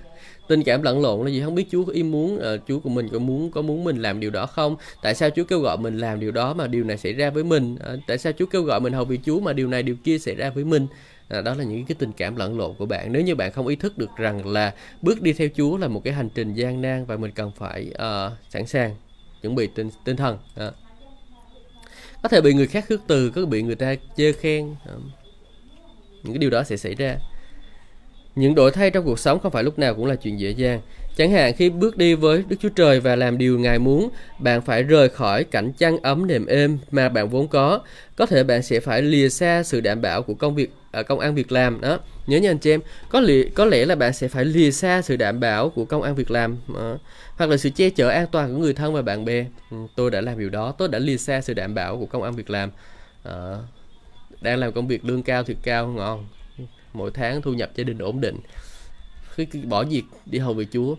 tình cảm lẫn lộn là gì, không biết Chúa có ý muốn, uh, Chúa của mình có muốn có muốn mình làm điều đó không? Tại sao Chúa kêu gọi mình làm điều đó mà điều này xảy ra với mình? Uh, tại sao Chúa kêu gọi mình hầu việc Chúa mà điều này điều kia xảy ra với mình? À, đó là những cái tình cảm lẫn lộn của bạn. Nếu như bạn không ý thức được rằng là bước đi theo Chúa là một cái hành trình gian nan và mình cần phải uh, sẵn sàng chuẩn bị tinh, tinh thần. Uh. Có thể bị người khác khước từ, có thể bị người ta chê khen, những cái điều đó sẽ xảy ra. Những đổi thay trong cuộc sống không phải lúc nào cũng là chuyện dễ dàng. Chẳng hạn khi bước đi với Đức Chúa Trời và làm điều Ngài muốn, bạn phải rời khỏi cảnh chăn ấm nềm êm mà bạn vốn có. Có thể bạn sẽ phải lìa xa sự đảm bảo của công việc à, công ăn việc làm đó. Nhớ nha anh chị em, có lẽ có lẽ là bạn sẽ phải lìa xa sự đảm bảo của công ăn việc làm à, hoặc là sự che chở an toàn của người thân và bạn bè. Tôi đã làm điều đó, tôi đã lìa xa sự đảm bảo của công ăn việc làm. À, đang làm công việc lương cao thì cao ngon, mỗi tháng thu nhập gia đình ổn định, cứ bỏ việc đi hầu việc Chúa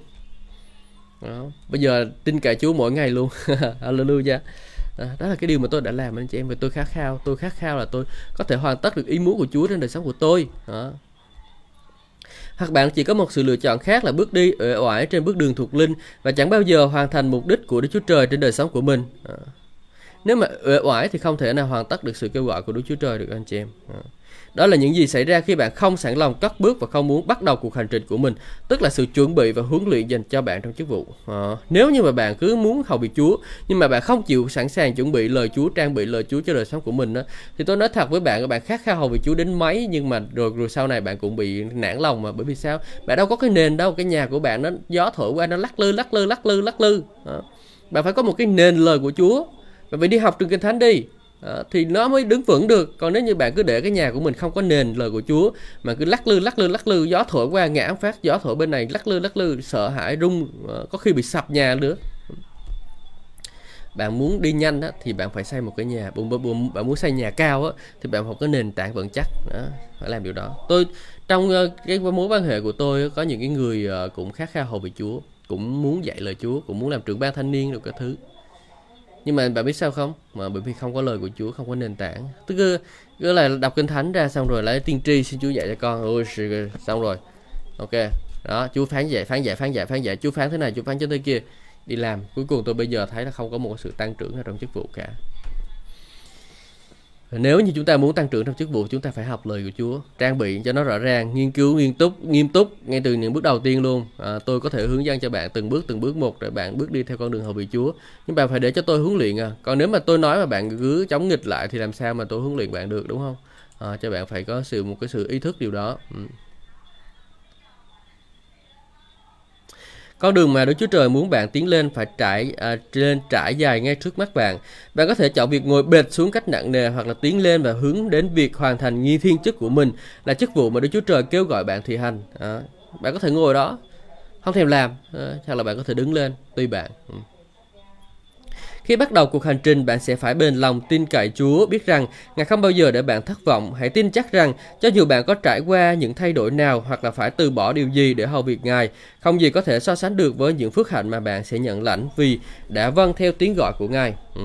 đó. Bây giờ tin cậy Chúa mỗi ngày luôn. Hallelujah. Đó là cái điều mà tôi đã làm anh chị em, và tôi khát khao tôi khát khao là tôi có thể hoàn tất được ý muốn của Chúa trên đời sống của tôi đó. Hoặc bạn chỉ có một sự lựa chọn khác là bước đi uể oải trên bước đường thuộc linh và chẳng bao giờ hoàn thành mục đích của Đức Chúa Trời trên đời sống của mình đó. Nếu mà uể oải thì không thể nào hoàn tất được sự kêu gọi của Đức Chúa Trời được anh chị em đó. Đó là những gì xảy ra khi bạn không sẵn lòng cất bước và không muốn bắt đầu cuộc hành trình của mình, tức là sự chuẩn bị và huấn luyện dành cho bạn trong chức vụ. À, nếu như mà bạn cứ muốn hầu việc Chúa nhưng mà bạn không chịu sẵn sàng chuẩn bị lời Chúa, trang bị lời Chúa cho đời sống của mình đó, thì tôi nói thật với bạn, các bạn khát khao hầu việc Chúa đến mấy nhưng mà rồi rồi sau này bạn cũng bị nản lòng mà, bởi vì sao? Bạn đâu có cái nền đâu, cái nhà của bạn nó gió thổi qua nó lắc lư lắc lư lắc lư lắc lư. À, bạn phải có một cái nền lời của Chúa, bạn phải đi học trường Kinh Thánh đi. À, thì nó mới đứng vững được. Còn nếu như bạn cứ để cái nhà của mình không có nền lời của Chúa mà cứ lắc lư lắc lư lắc lư, gió thổi qua ngã phát, gió thổi bên này lắc lư lắc lư, sợ hãi rung, có khi bị sập nhà nữa. Bạn muốn đi nhanh đó, thì bạn phải xây một cái nhà, bạn muốn xây nhà cao đó, thì bạn phải có nền tảng vững chắc đó, phải làm điều đó. Tôi trong cái mối quan hệ của tôi có những cái người cũng khát khao hầu về Chúa, cũng muốn dạy lời Chúa, cũng muốn làm trưởng ban thanh niên rồi các thứ. Nhưng mà bạn biết sao không? Mà bởi vì không có lời của Chúa, không có nền tảng. Tức cứ, cứ là đọc Kinh Thánh ra xong rồi lấy tiên tri xin Chúa dạy cho con. Ôi, xong rồi. Ok. Đó, Chúa phán dạy, phán dạy, phán dạy, phán dạy. Chúa phán thế này, Chúa phán cho thế kia. Đi làm. Cuối cùng tôi bây giờ thấy là không có một sự tăng trưởng nào trong chức vụ cả. Nếu như chúng ta muốn tăng trưởng trong chức vụ, chúng ta phải học lời của Chúa, trang bị cho nó rõ ràng, nghiên cứu nghiêm túc, nghiêm túc ngay từ những bước đầu tiên luôn. À, tôi có thể hướng dẫn cho bạn từng bước từng bước một để bạn bước đi theo con đường hầu việc Chúa. Nhưng bạn phải để cho tôi huấn luyện. À. Còn nếu mà tôi nói mà bạn cứ chống nghịch lại thì làm sao mà tôi huấn luyện bạn được, đúng không? À, cho bạn phải có sự một cái sự ý thức điều đó. Ừ. Con đường mà Đức Chúa Trời muốn bạn tiến lên phải trải à, lên trải dài ngay trước mắt bạn. Bạn có thể chọn việc ngồi bệt xuống cách nặng nề hoặc là tiến lên và hướng đến việc hoàn thành nghi thiên chức của mình là chức vụ mà Đức Chúa Trời kêu gọi bạn thi hành. À, bạn có thể ngồi đó, không thèm làm, à, hoặc là bạn có thể đứng lên, tùy bạn. Ừ. Khi bắt đầu cuộc hành trình, bạn sẽ phải bền lòng tin cậy Chúa, biết rằng Ngài không bao giờ để bạn thất vọng. Hãy tin chắc rằng, cho dù bạn có trải qua những thay đổi nào hoặc là phải từ bỏ điều gì để hầu việc Ngài, không gì có thể so sánh được với những phước hạnh mà bạn sẽ nhận lãnh vì đã vâng theo tiếng gọi của Ngài. Ừ,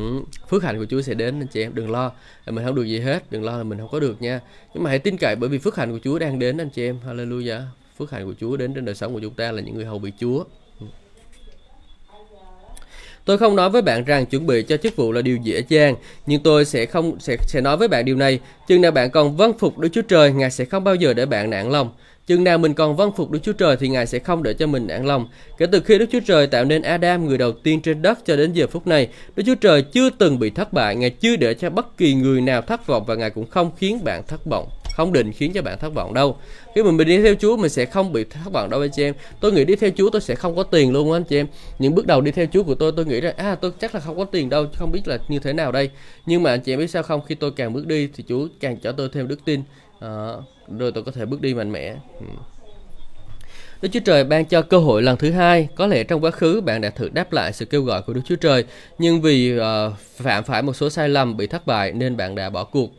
phước hạnh của Chúa sẽ đến, anh chị em, đừng lo, mình không được gì hết, đừng lo là mình không có được nha. Nhưng mà hãy tin cậy bởi vì phước hạnh của Chúa đang đến, anh chị em, hallelujah. Phước hạnh của Chúa đến trên đời sống của chúng ta là những người hầu việc Chúa. Tôi không nói với bạn rằng chuẩn bị cho chức vụ là điều dễ dàng, nhưng tôi sẽ không sẽ sẽ nói với bạn điều này, chừng nào bạn còn vâng phục Đức Chúa Trời, Ngài sẽ không bao giờ để bạn nản lòng. Chừng nào mình còn vâng phục Đức Chúa Trời thì Ngài sẽ không để cho mình nản lòng. Kể từ khi Đức Chúa Trời tạo nên Adam, người đầu tiên trên đất, cho đến giờ phút này, Đức Chúa Trời chưa từng bị thất bại. Ngài chưa để cho bất kỳ người nào thất vọng, và Ngài cũng không khiến bạn thất vọng, không định khiến cho bạn thất vọng đâu. Khi mình, mình đi theo Chúa, mình sẽ không bị thất vọng đâu anh chị em. Tôi nghĩ đi theo Chúa tôi sẽ không có tiền luôn á anh chị em. Những bước đầu đi theo Chúa của tôi, tôi nghĩ rằng à tôi chắc là không có tiền đâu, không biết là như thế nào đây. Nhưng mà anh chị em biết sao không, khi tôi càng bước đi thì Chúa càng cho tôi thêm đức tin. À, rồi tôi có thể bước đi mạnh mẽ. Đức Chúa Trời ban cho cơ hội lần thứ hai. Có lẽ trong quá khứ bạn đã thử đáp lại sự kêu gọi của Đức Chúa Trời, nhưng vì uh, phạm phải một số sai lầm, bị thất bại nên bạn đã bỏ cuộc.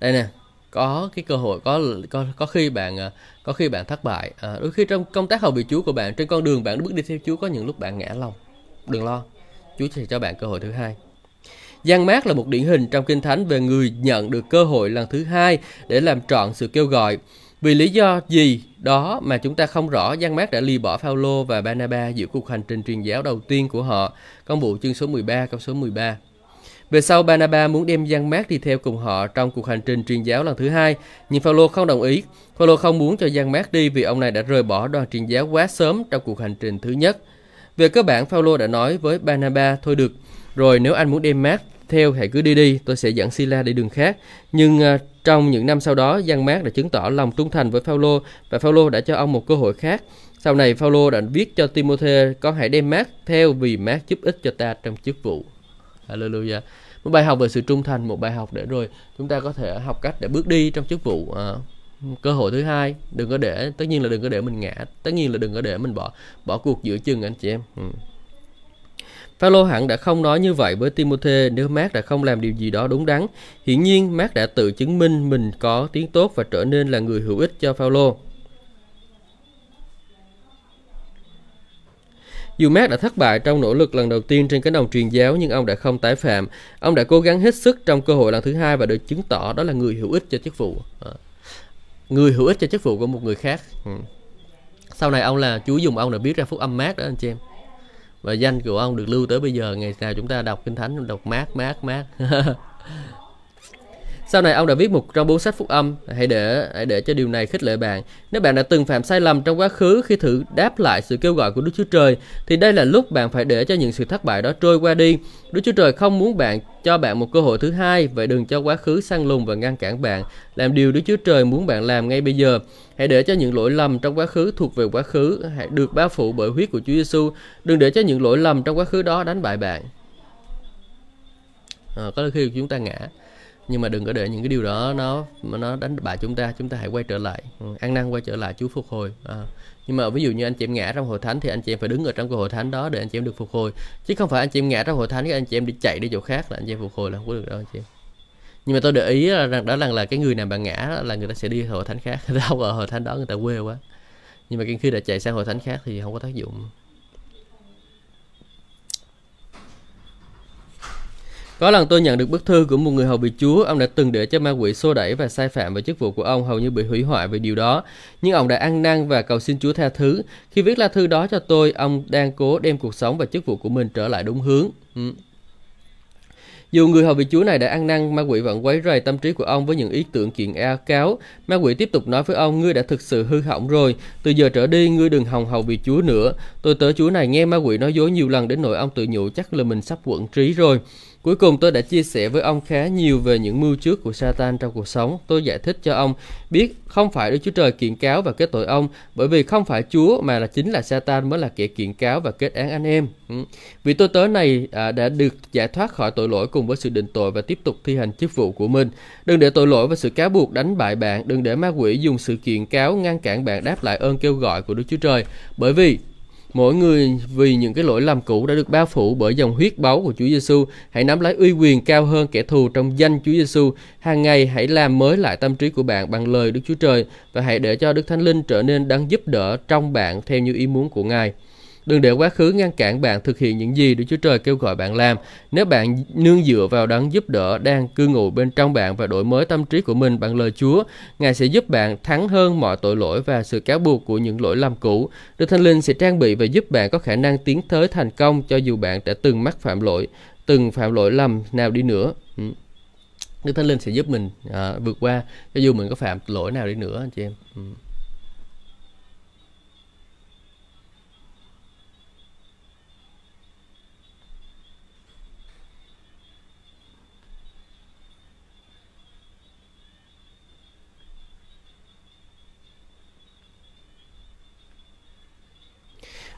Đây nè, có cái cơ hội, có có có khi bạn có khi bạn thất bại. À, đôi khi trong công tác hầu việc Chúa của bạn, trên con đường bạn bước đi theo Chúa, có những lúc bạn ngã lòng. Đừng lo, Chúa sẽ cho bạn cơ hội thứ hai. Giăng Mác là một điển hình trong Kinh Thánh về người nhận được cơ hội lần thứ hai để làm trọn sự kêu gọi. Vì lý do gì đó mà chúng ta không rõ, Giăng Mác đã ly bỏ Phao-lô và Ba-na-ba giữa cuộc hành trình truyền giáo đầu tiên của họ. Công vụ chương số mười ba, câu số mười ba. Về sau, Ba-na-ba muốn đem Giăng Mác đi theo cùng họ trong cuộc hành trình truyền giáo lần thứ hai, nhưng Phao-lô không đồng ý. Phao-lô không muốn cho Giăng Mác đi vì ông này đã rời bỏ đoàn truyền giáo quá sớm trong cuộc hành trình thứ nhất. Về cơ bản, Phao-lô đã nói với Ba-na-ba: thôi được, rồi nếu anh muốn đem Mác theo, hãy cứ đi đi, tôi sẽ dẫn Sila đi đường khác. Nhưng uh, trong những năm sau đó, Giăng Mác đã chứng tỏ lòng trung thành với Phao-lô, và Phao-lô đã cho ông một cơ hội khác. Sau này Phao-lô đã viết cho Ti-mô-thê: con hãy đem Mác theo vì Mác giúp ích cho ta trong chức vụ. Hallelujah. Một bài học về sự trung thành, một bài học để rồi chúng ta có thể học cách để bước đi trong chức vụ. À, cơ hội thứ hai, đừng có để, tất nhiên là đừng có để mình ngã, tất nhiên là đừng có để mình bỏ bỏ cuộc giữa chừng anh chị em. Ừ. Phao-lô hẳn đã không nói như vậy với Ti-mô-thê nếu Mác đã không làm điều gì đó đúng đắn. Hiển nhiên Mác đã tự chứng minh mình có tiếng tốt và trở nên là người hữu ích cho Phao-lô. Dù Mác đã thất bại trong nỗ lực lần đầu tiên trên cánh đồng truyền giáo, nhưng ông đã không tái phạm. Ông đã cố gắng hết sức trong cơ hội lần thứ hai và được chứng tỏ đó là người hữu ích cho chức vụ. À, người hữu ích cho chức vụ của một người khác. Ừ. Sau này ông là Chúa dùng ông để viết ra phúc âm Mác đó anh chị em. Và danh của ông được lưu tới bây giờ, ngày nào chúng ta đọc Kinh Thánh đọc Mác, Mác, Mác. Sau này ông đã viết một trong bốn sách phúc âm. Hãy để hãy để cho điều này khích lệ bạn. Nếu bạn đã từng phạm sai lầm trong quá khứ khi thử đáp lại sự kêu gọi của Đức Chúa Trời, thì đây là lúc bạn phải để cho những sự thất bại đó trôi qua đi. Đức Chúa Trời không muốn bạn cho bạn một cơ hội thứ hai, vậy đừng cho quá khứ săn lùng và ngăn cản bạn làm điều Đức Chúa Trời muốn bạn làm ngay bây giờ. Hãy để cho những lỗi lầm trong quá khứ thuộc về quá khứ, hãy được bao phủ bởi huyết của Chúa Giêsu. Đừng để cho những lỗi lầm trong quá khứ đó đánh bại bạn. À, có khi chúng ta ngã, nhưng mà đừng có để những cái điều đó nó nó đánh bại chúng ta. Chúng ta hãy quay trở lại, ăn năn quay trở lại, Chúa phục hồi. À, nhưng mà ví dụ như anh chị em ngã trong hội thánh thì anh chị em phải đứng ở trong cái hội thánh đó để anh chị em được phục hồi, chứ không phải anh chị em ngã trong hội thánh các anh chị em đi chạy đi chỗ khác là anh chị em phục hồi là không có được đâu anh chị em. Nhưng mà tôi để ý rằng đó là, là cái người nào bạn ngã đó, là người ta sẽ đi hội thánh khác, người ta không ở hội thánh đó, người ta quê quá. Nhưng mà khi đã chạy sang hội thánh khác thì không có tác dụng. Có lần tôi nhận được bức thư của một người hầu việc Chúa. Ông đã từng để cho ma quỷ xô đẩy và sai phạm về chức vụ của ông, hầu như bị hủy hoại về điều đó. Nhưng ông đã ăn năn và cầu xin Chúa tha thứ. Khi viết lá thư đó cho tôi, ông đang cố đem cuộc sống và chức vụ của mình trở lại đúng hướng. Ừ. Dù người hầu việc Chúa này đã ăn năn, ma quỷ vẫn quấy rầy tâm trí của ông với những ý tưởng kiện cáo. Ma quỷ tiếp tục nói với ông: ngươi đã thực sự hư hỏng rồi, từ giờ trở đi ngươi đừng hòng hầu việc Chúa nữa. Tôi tớ Chúa này nghe ma quỷ nói dối nhiều lần đến nỗi ông tự nhủ chắc là mình sắp quẫn trí rồi. Cuối cùng tôi đã chia sẻ với ông khá nhiều về những mưu trước của Satan trong cuộc sống. Tôi giải thích cho ông biết không phải Đức Chúa Trời kiện cáo và kết tội ông, bởi vì không phải Chúa mà là chính là Satan mới là kẻ kiện cáo và kết án anh em. Ừ. Vì tôi tớ này à, đã được giải thoát khỏi tội lỗi cùng với sự định tội và tiếp tục thi hành chức vụ của mình. Đừng để tội lỗi và sự cáo buộc đánh bại bạn. Đừng để ma quỷ dùng sự kiện cáo ngăn cản bạn đáp lại ơn kêu gọi của Đức Chúa Trời, bởi vì mỗi người vì những cái lỗi lầm cũ đã được bao phủ bởi dòng huyết báu của Chúa Giêsu. Hãy nắm lấy uy quyền cao hơn kẻ thù trong danh Chúa Giêsu. Hàng ngày hãy làm mới lại tâm trí của bạn bằng lời Đức Chúa Trời, và hãy để cho Đức Thánh Linh trở nên đấng giúp đỡ trong bạn theo như ý muốn của Ngài. Đừng để quá khứ ngăn cản bạn thực hiện những gì Đức Chúa Trời kêu gọi bạn làm. Nếu bạn nương dựa vào đấng giúp đỡ đang cư ngụ bên trong bạn và đổi mới tâm trí của mình bằng lời Chúa, Ngài sẽ giúp bạn thắng hơn mọi tội lỗi và sự cáo buộc của những lỗi lầm cũ. Đức Thánh Linh sẽ trang bị và giúp bạn có khả năng tiến tới thành công cho dù bạn đã từng mắc phạm lỗi, từng phạm lỗi lầm nào đi nữa. Đức Thánh Linh sẽ giúp mình à, vượt qua cho dù mình có phạm lỗi nào đi nữa, anh chị em. Ừ.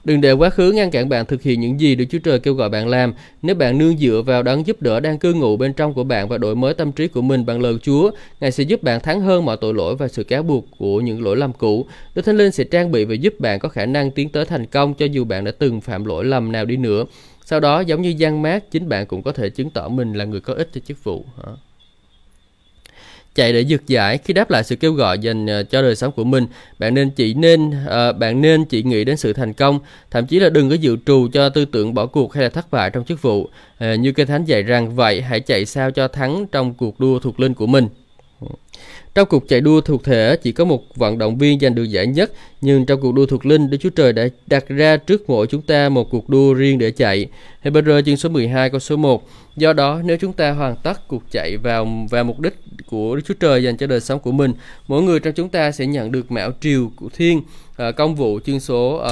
Đừng để quá khứ ngăn cản bạn thực hiện những gì Đức Chúa Trời kêu gọi bạn làm. Nếu bạn nương dựa vào đấng giúp đỡ đang cư ngụ bên trong của bạn và đổi mới tâm trí của mình bằng lời Chúa, Ngài sẽ giúp bạn thắng hơn mọi tội lỗi và sự cáo buộc của những lỗi lầm cũ. Đức Thánh Linh sẽ trang bị và giúp bạn có khả năng tiến tới thành công cho dù bạn đã từng phạm lỗi lầm nào đi nữa. Sau đó, giống như Giăng Mác, chính bạn cũng có thể chứng tỏ mình là người có ích cho chức vụ. Chạy để rực rãi. Khi đáp lại sự kêu gọi dành cho đời sống của mình, bạn nên chỉ nên uh, bạn nên chỉ nghĩ đến sự thành công, thậm chí là đừng có dự trù cho tư tưởng bỏ cuộc hay là thất bại trong chức vụ. Uh, như Kinh Thánh dạy rằng, vậy hãy chạy sao cho thắng trong cuộc đua thuộc linh của mình. Trong cuộc chạy đua thuộc thể chỉ có một vận động viên giành được giải nhất, nhưng trong cuộc đua thuộc linh, Đức Chúa Trời đã đặt ra trước mỗi chúng ta một cuộc đua riêng để chạy. Hebrew chương số mười hai câu số một. Do đó, nếu chúng ta hoàn tất cuộc chạy vào và mục đích của Đức Chúa Trời dành cho đời sống của mình, mỗi người trong chúng ta sẽ nhận được mão triều của Thiên. À, công vụ chương số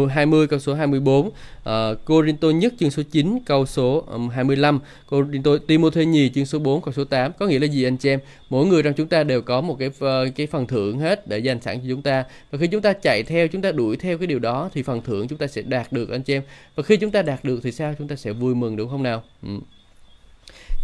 uh, hai mươi câu số hai mươi bốn, à, Cô-rinh-tô nhất chương số chín câu số um, hai mươi lăm, Cô-rinh-tô Ti-mô-thê nhì chương số bốn câu số tám. Có nghĩa là gì anh chị em? Mỗi người trong chúng ta đều có một cái uh, cái phần thưởng hết để dành sẵn cho chúng ta. Và khi chúng ta chạy theo, chúng ta đuổi theo cái điều đó thì phần thưởng chúng ta sẽ đạt được anh chị em. Và khi chúng ta đạt được thì sao? Chúng ta sẽ vui mừng, đúng không nào? Ừ.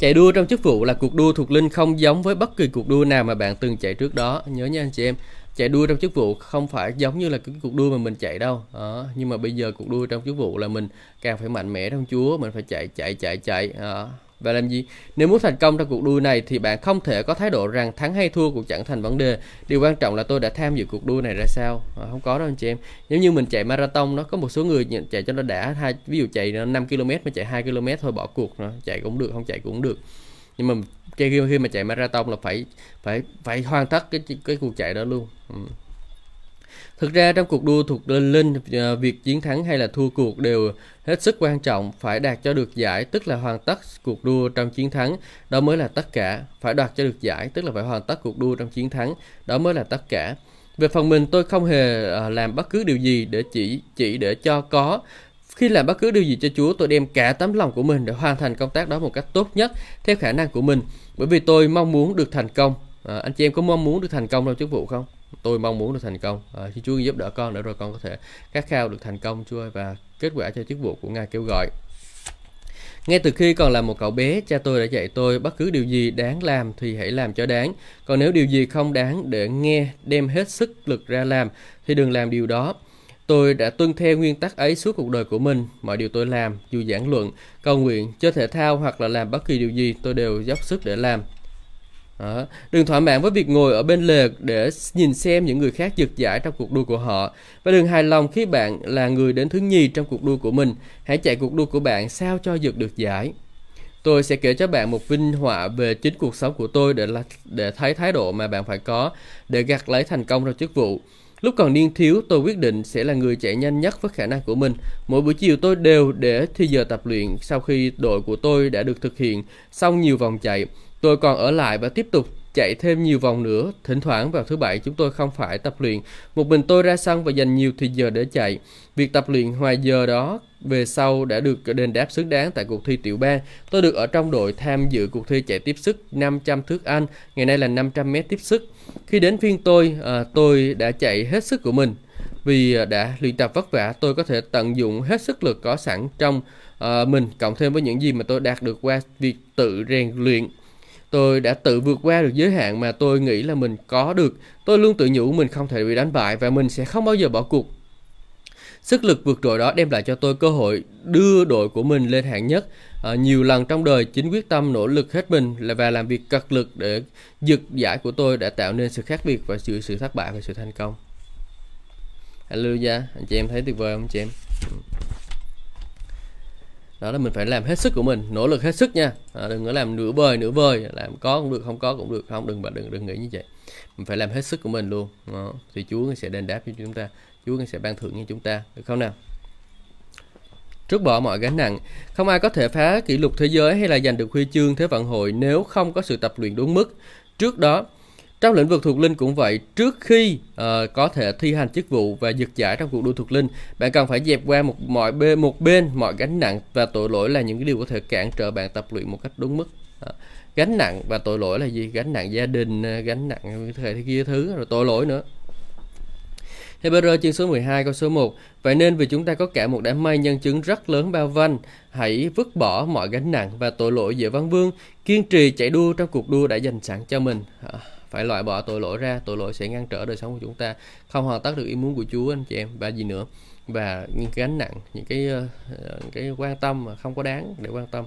Chạy đua trong chức vụ là cuộc đua thuộc linh không giống với bất kỳ cuộc đua nào mà bạn từng chạy trước đó. Nhớ nha anh chị em. Chạy đua trong chức vụ không phải giống như là cái cuộc đua mà mình chạy đâu. À, nhưng mà bây giờ cuộc đua trong chức vụ là mình càng phải mạnh mẽ trong Chúa, mình phải chạy, chạy, chạy, chạy. À, và làm gì? Nếu muốn thành công trong cuộc đua này thì bạn không thể có thái độ rằng thắng hay thua cũng chẳng thành vấn đề. Điều quan trọng là tôi đã tham dự cuộc đua này ra sao? À, không có đâu anh chị em. Nếu như mình chạy marathon, nó có một số người chạy cho nó đã, hai, ví dụ chạy năm ki lô mét mà chạy hai ki lô mét thôi bỏ cuộc, nữa. Chạy cũng được, không chạy cũng được. Nhưng mà cái khi mà chạy marathon là phải phải phải hoàn tất cái cái cuộc chạy đó luôn. Ừ. Thực ra trong cuộc đua thuộc linh, việc chiến thắng hay là thua cuộc đều hết sức quan trọng. Phải đạt cho được giải tức là hoàn tất cuộc đua trong chiến thắng, đó mới là tất cả. Phải đoạt cho được giải tức là phải hoàn tất cuộc đua trong chiến thắng, đó mới là tất cả. Về phần mình, tôi không hề làm bất cứ điều gì để chỉ chỉ để cho có. Khi làm bất cứ điều gì cho Chúa, tôi đem cả tấm lòng của mình để hoàn thành công tác đó một cách tốt nhất theo khả năng của mình, bởi vì tôi mong muốn được thành công. À, anh chị em có mong muốn được thành công trong chức vụ không? Tôi mong muốn được thành công. À, khi Chúa giúp đỡ con để rồi con có thể khát khao được thành công Chúa và kết quả cho chức vụ của Ngài kêu gọi. Ngay từ khi còn là một cậu bé, cha tôi đã dạy tôi bất cứ điều gì đáng làm thì hãy làm cho đáng. Còn nếu điều gì không đáng để nghe, đem hết sức lực ra làm thì đừng làm điều đó. Tôi đã tuân theo nguyên tắc ấy suốt cuộc đời của mình. Mọi điều tôi làm, dù giảng luận, cầu nguyện, chơi thể thao hoặc là làm bất kỳ điều gì, tôi đều dốc sức để làm. À, đừng thỏa mãn với việc ngồi ở bên lề để nhìn xem những người khác giật giải trong cuộc đua của họ. Và đừng hài lòng khi bạn là người đến thứ nhì trong cuộc đua của mình. Hãy chạy cuộc đua của bạn sao cho giật được giải. Tôi sẽ kể cho bạn một vinh họa về chính cuộc sống của tôi để, là, để thấy thái độ mà bạn phải có để gặt lấy thành công trong chức vụ. Lúc còn niên thiếu, tôi quyết định sẽ là người chạy nhanh nhất với khả năng của mình. Mỗi buổi chiều tôi đều để thi giờ tập luyện. Sau khi đội của tôi đã được thực hiện xong nhiều vòng chạy, tôi còn ở lại và tiếp tục chạy thêm nhiều vòng nữa. Thỉnh thoảng vào thứ bảy chúng tôi không phải tập luyện. Một mình tôi ra sân và dành nhiều thì giờ để chạy. Việc tập luyện ngoài giờ đó về sau đã được đền đáp xứng đáng tại cuộc thi tiểu bang. Tôi được ở trong đội tham dự cuộc thi chạy tiếp sức năm trăm thước Anh, ngày nay là năm trăm mét tiếp sức. Khi đến phiên tôi, à, tôi đã chạy hết sức của mình. Vì đã luyện tập vất vả, tôi có thể tận dụng hết sức lực có sẵn trong à, mình, cộng thêm với những gì mà tôi đạt được qua việc tự rèn luyện. Tôi đã tự vượt qua được giới hạn mà tôi nghĩ là mình có được. Tôi luôn tự nhủ mình không thể bị đánh bại và mình sẽ không bao giờ bỏ cuộc. Sức lực vượt trội đó đem lại cho tôi cơ hội đưa đội của mình lên hạng nhất. À, nhiều lần trong đời, chính quyết tâm nỗ lực hết mình và làm việc cật lực để giật giải của tôi đã tạo nên sự khác biệt và sự, sự thất bại và sự thành công. Hallelujah, anh chị em thấy tuyệt vời không anh chị em? Đó là mình phải làm hết sức của mình, nỗ lực hết sức nha. À, đừng có làm nửa bời nửa vời, làm có cũng được, không có cũng được, không đừng đừng đừng nghĩ như vậy. Mình phải làm hết sức của mình luôn. Đó. Thì Chúa sẽ đền đáp cho chúng ta, Chúa sẽ ban thưởng cho chúng ta, được không nào? Trút bỏ mọi gánh nặng. Không ai có thể phá kỷ lục thế giới hay là giành được huy chương Thế vận hội nếu không có sự tập luyện đúng mức. Trước đó, trong lĩnh vực thuộc linh cũng vậy, trước khi uh, có thể thi hành chức vụ và giật giải trong cuộc đua thuộc linh, bạn cần phải dẹp qua một mọi bên, một bên mọi gánh nặng và tội lỗi là những cái điều có thể cản trở bạn tập luyện một cách đúng mức. Đó. Gánh nặng và tội lỗi là gì? Gánh nặng gia đình, gánh nặng thế kia thứ, rồi tội lỗi nữa. Hebrew chương số mười hai câu số một. Vậy nên vì chúng ta có cả một đám mây nhân chứng rất lớn bao quanh, hãy vứt bỏ mọi gánh nặng và tội lỗi dễ văn vương, kiên trì chạy đua trong cuộc đua đã dành sẵn cho mình. À, phải loại bỏ tội lỗi ra, tội lỗi sẽ ngăn trở đời sống của chúng ta, không hoàn tất được ý muốn của Chúa anh chị em và gì nữa. Và những cái gánh nặng, những cái những cái quan tâm mà không có đáng để quan tâm.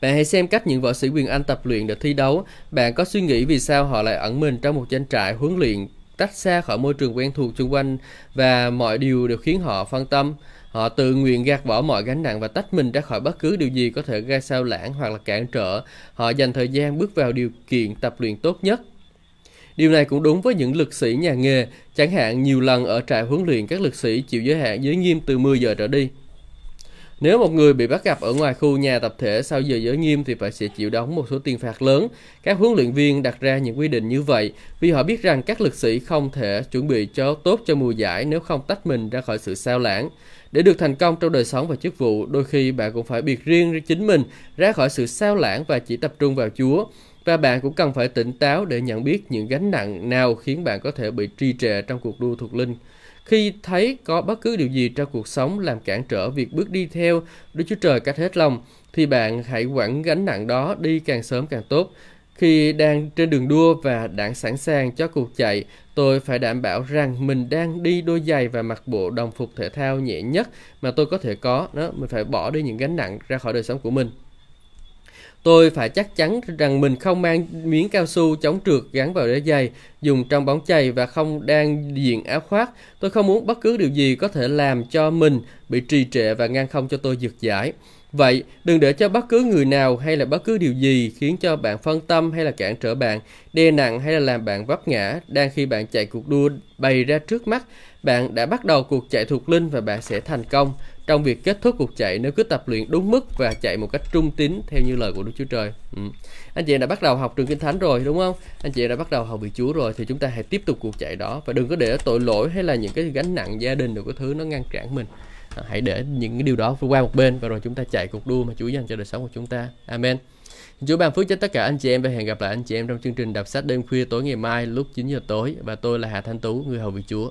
Bạn hãy xem cách những võ sĩ quyền Anh tập luyện để thi đấu. Bạn có suy nghĩ vì sao họ lại ẩn mình trong một trang trại huấn luyện tách xa khỏi môi trường quen thuộc xung quanh và mọi điều đều khiến họ phân tâm. Họ tự nguyện gạt bỏ mọi gánh nặng và tách mình ra khỏi bất cứ điều gì có thể gây sao lãng hoặc là cản trở. Họ dành thời gian bước vào điều kiện tập luyện tốt nhất. Điều này cũng đúng với những lực sĩ nhà nghề. Chẳng hạn nhiều lần ở trại huấn luyện các lực sĩ chịu giới hạn giới nghiêm từ mười giờ trở đi. Nếu một người bị bắt gặp ở ngoài khu nhà tập thể sau giờ giới nghiêm thì phải sẽ chịu đóng một số tiền phạt lớn. Các huấn luyện viên đặt ra những quy định như vậy vì họ biết rằng các lực sĩ không thể chuẩn bị cho tốt cho mùa giải nếu không tách mình ra khỏi sự sao lãng. Để được thành công trong đời sống và chức vụ, đôi khi bạn cũng phải biệt riêng chính mình ra khỏi sự sao lãng và chỉ tập trung vào Chúa. Và bạn cũng cần phải tỉnh táo để nhận biết những gánh nặng nào khiến bạn có thể bị trì trệ trong cuộc đua thuộc linh. Khi thấy có bất cứ điều gì trong cuộc sống làm cản trở việc bước đi theo Đức Chúa Trời cách hết lòng, thì bạn hãy quẳng gánh nặng đó đi càng sớm càng tốt. Khi đang trên đường đua và đã sẵn sàng cho cuộc chạy, tôi phải đảm bảo rằng mình đang đi đôi giày và mặc bộ đồng phục thể thao nhẹ nhất mà tôi có thể có. Đó, mình phải bỏ đi những gánh nặng ra khỏi đời sống của mình. Tôi phải chắc chắn rằng mình không mang miếng cao su chống trượt gắn vào đế giày dùng trong bóng chày và không đang diện áo khoác. Tôi không muốn bất cứ điều gì có thể làm cho mình bị trì trệ và ngăn không cho tôi giật giải. Vậy, đừng để cho bất cứ người nào hay là bất cứ điều gì khiến cho bạn phân tâm hay là cản trở bạn, đè nặng hay là làm bạn vấp ngã. Đang khi bạn chạy cuộc đua bày ra trước mắt, bạn đã bắt đầu cuộc chạy thuộc linh và bạn sẽ thành công trong việc kết thúc cuộc chạy nếu cứ tập luyện đúng mức và chạy một cách trung tín theo như lời của Đức Chúa Trời. Ừ. Anh chị đã bắt đầu học trường Kinh Thánh rồi đúng không? Anh chị đã bắt đầu học về Chúa rồi thì chúng ta hãy tiếp tục cuộc chạy đó và đừng có để tội lỗi hay là những cái gánh nặng gia đình được cái thứ nó ngăn cản mình. Hãy để những cái điều đó qua một bên và rồi chúng ta chạy cuộc đua mà Chúa dành cho đời sống của chúng ta. Amen. Chúa ban phước cho tất cả anh chị em và hẹn gặp lại anh chị em trong chương trình đọc sách đêm khuya tối ngày mai lúc chín giờ tối. Và tôi là Hà Thanh Tú, người hầu việc Chúa.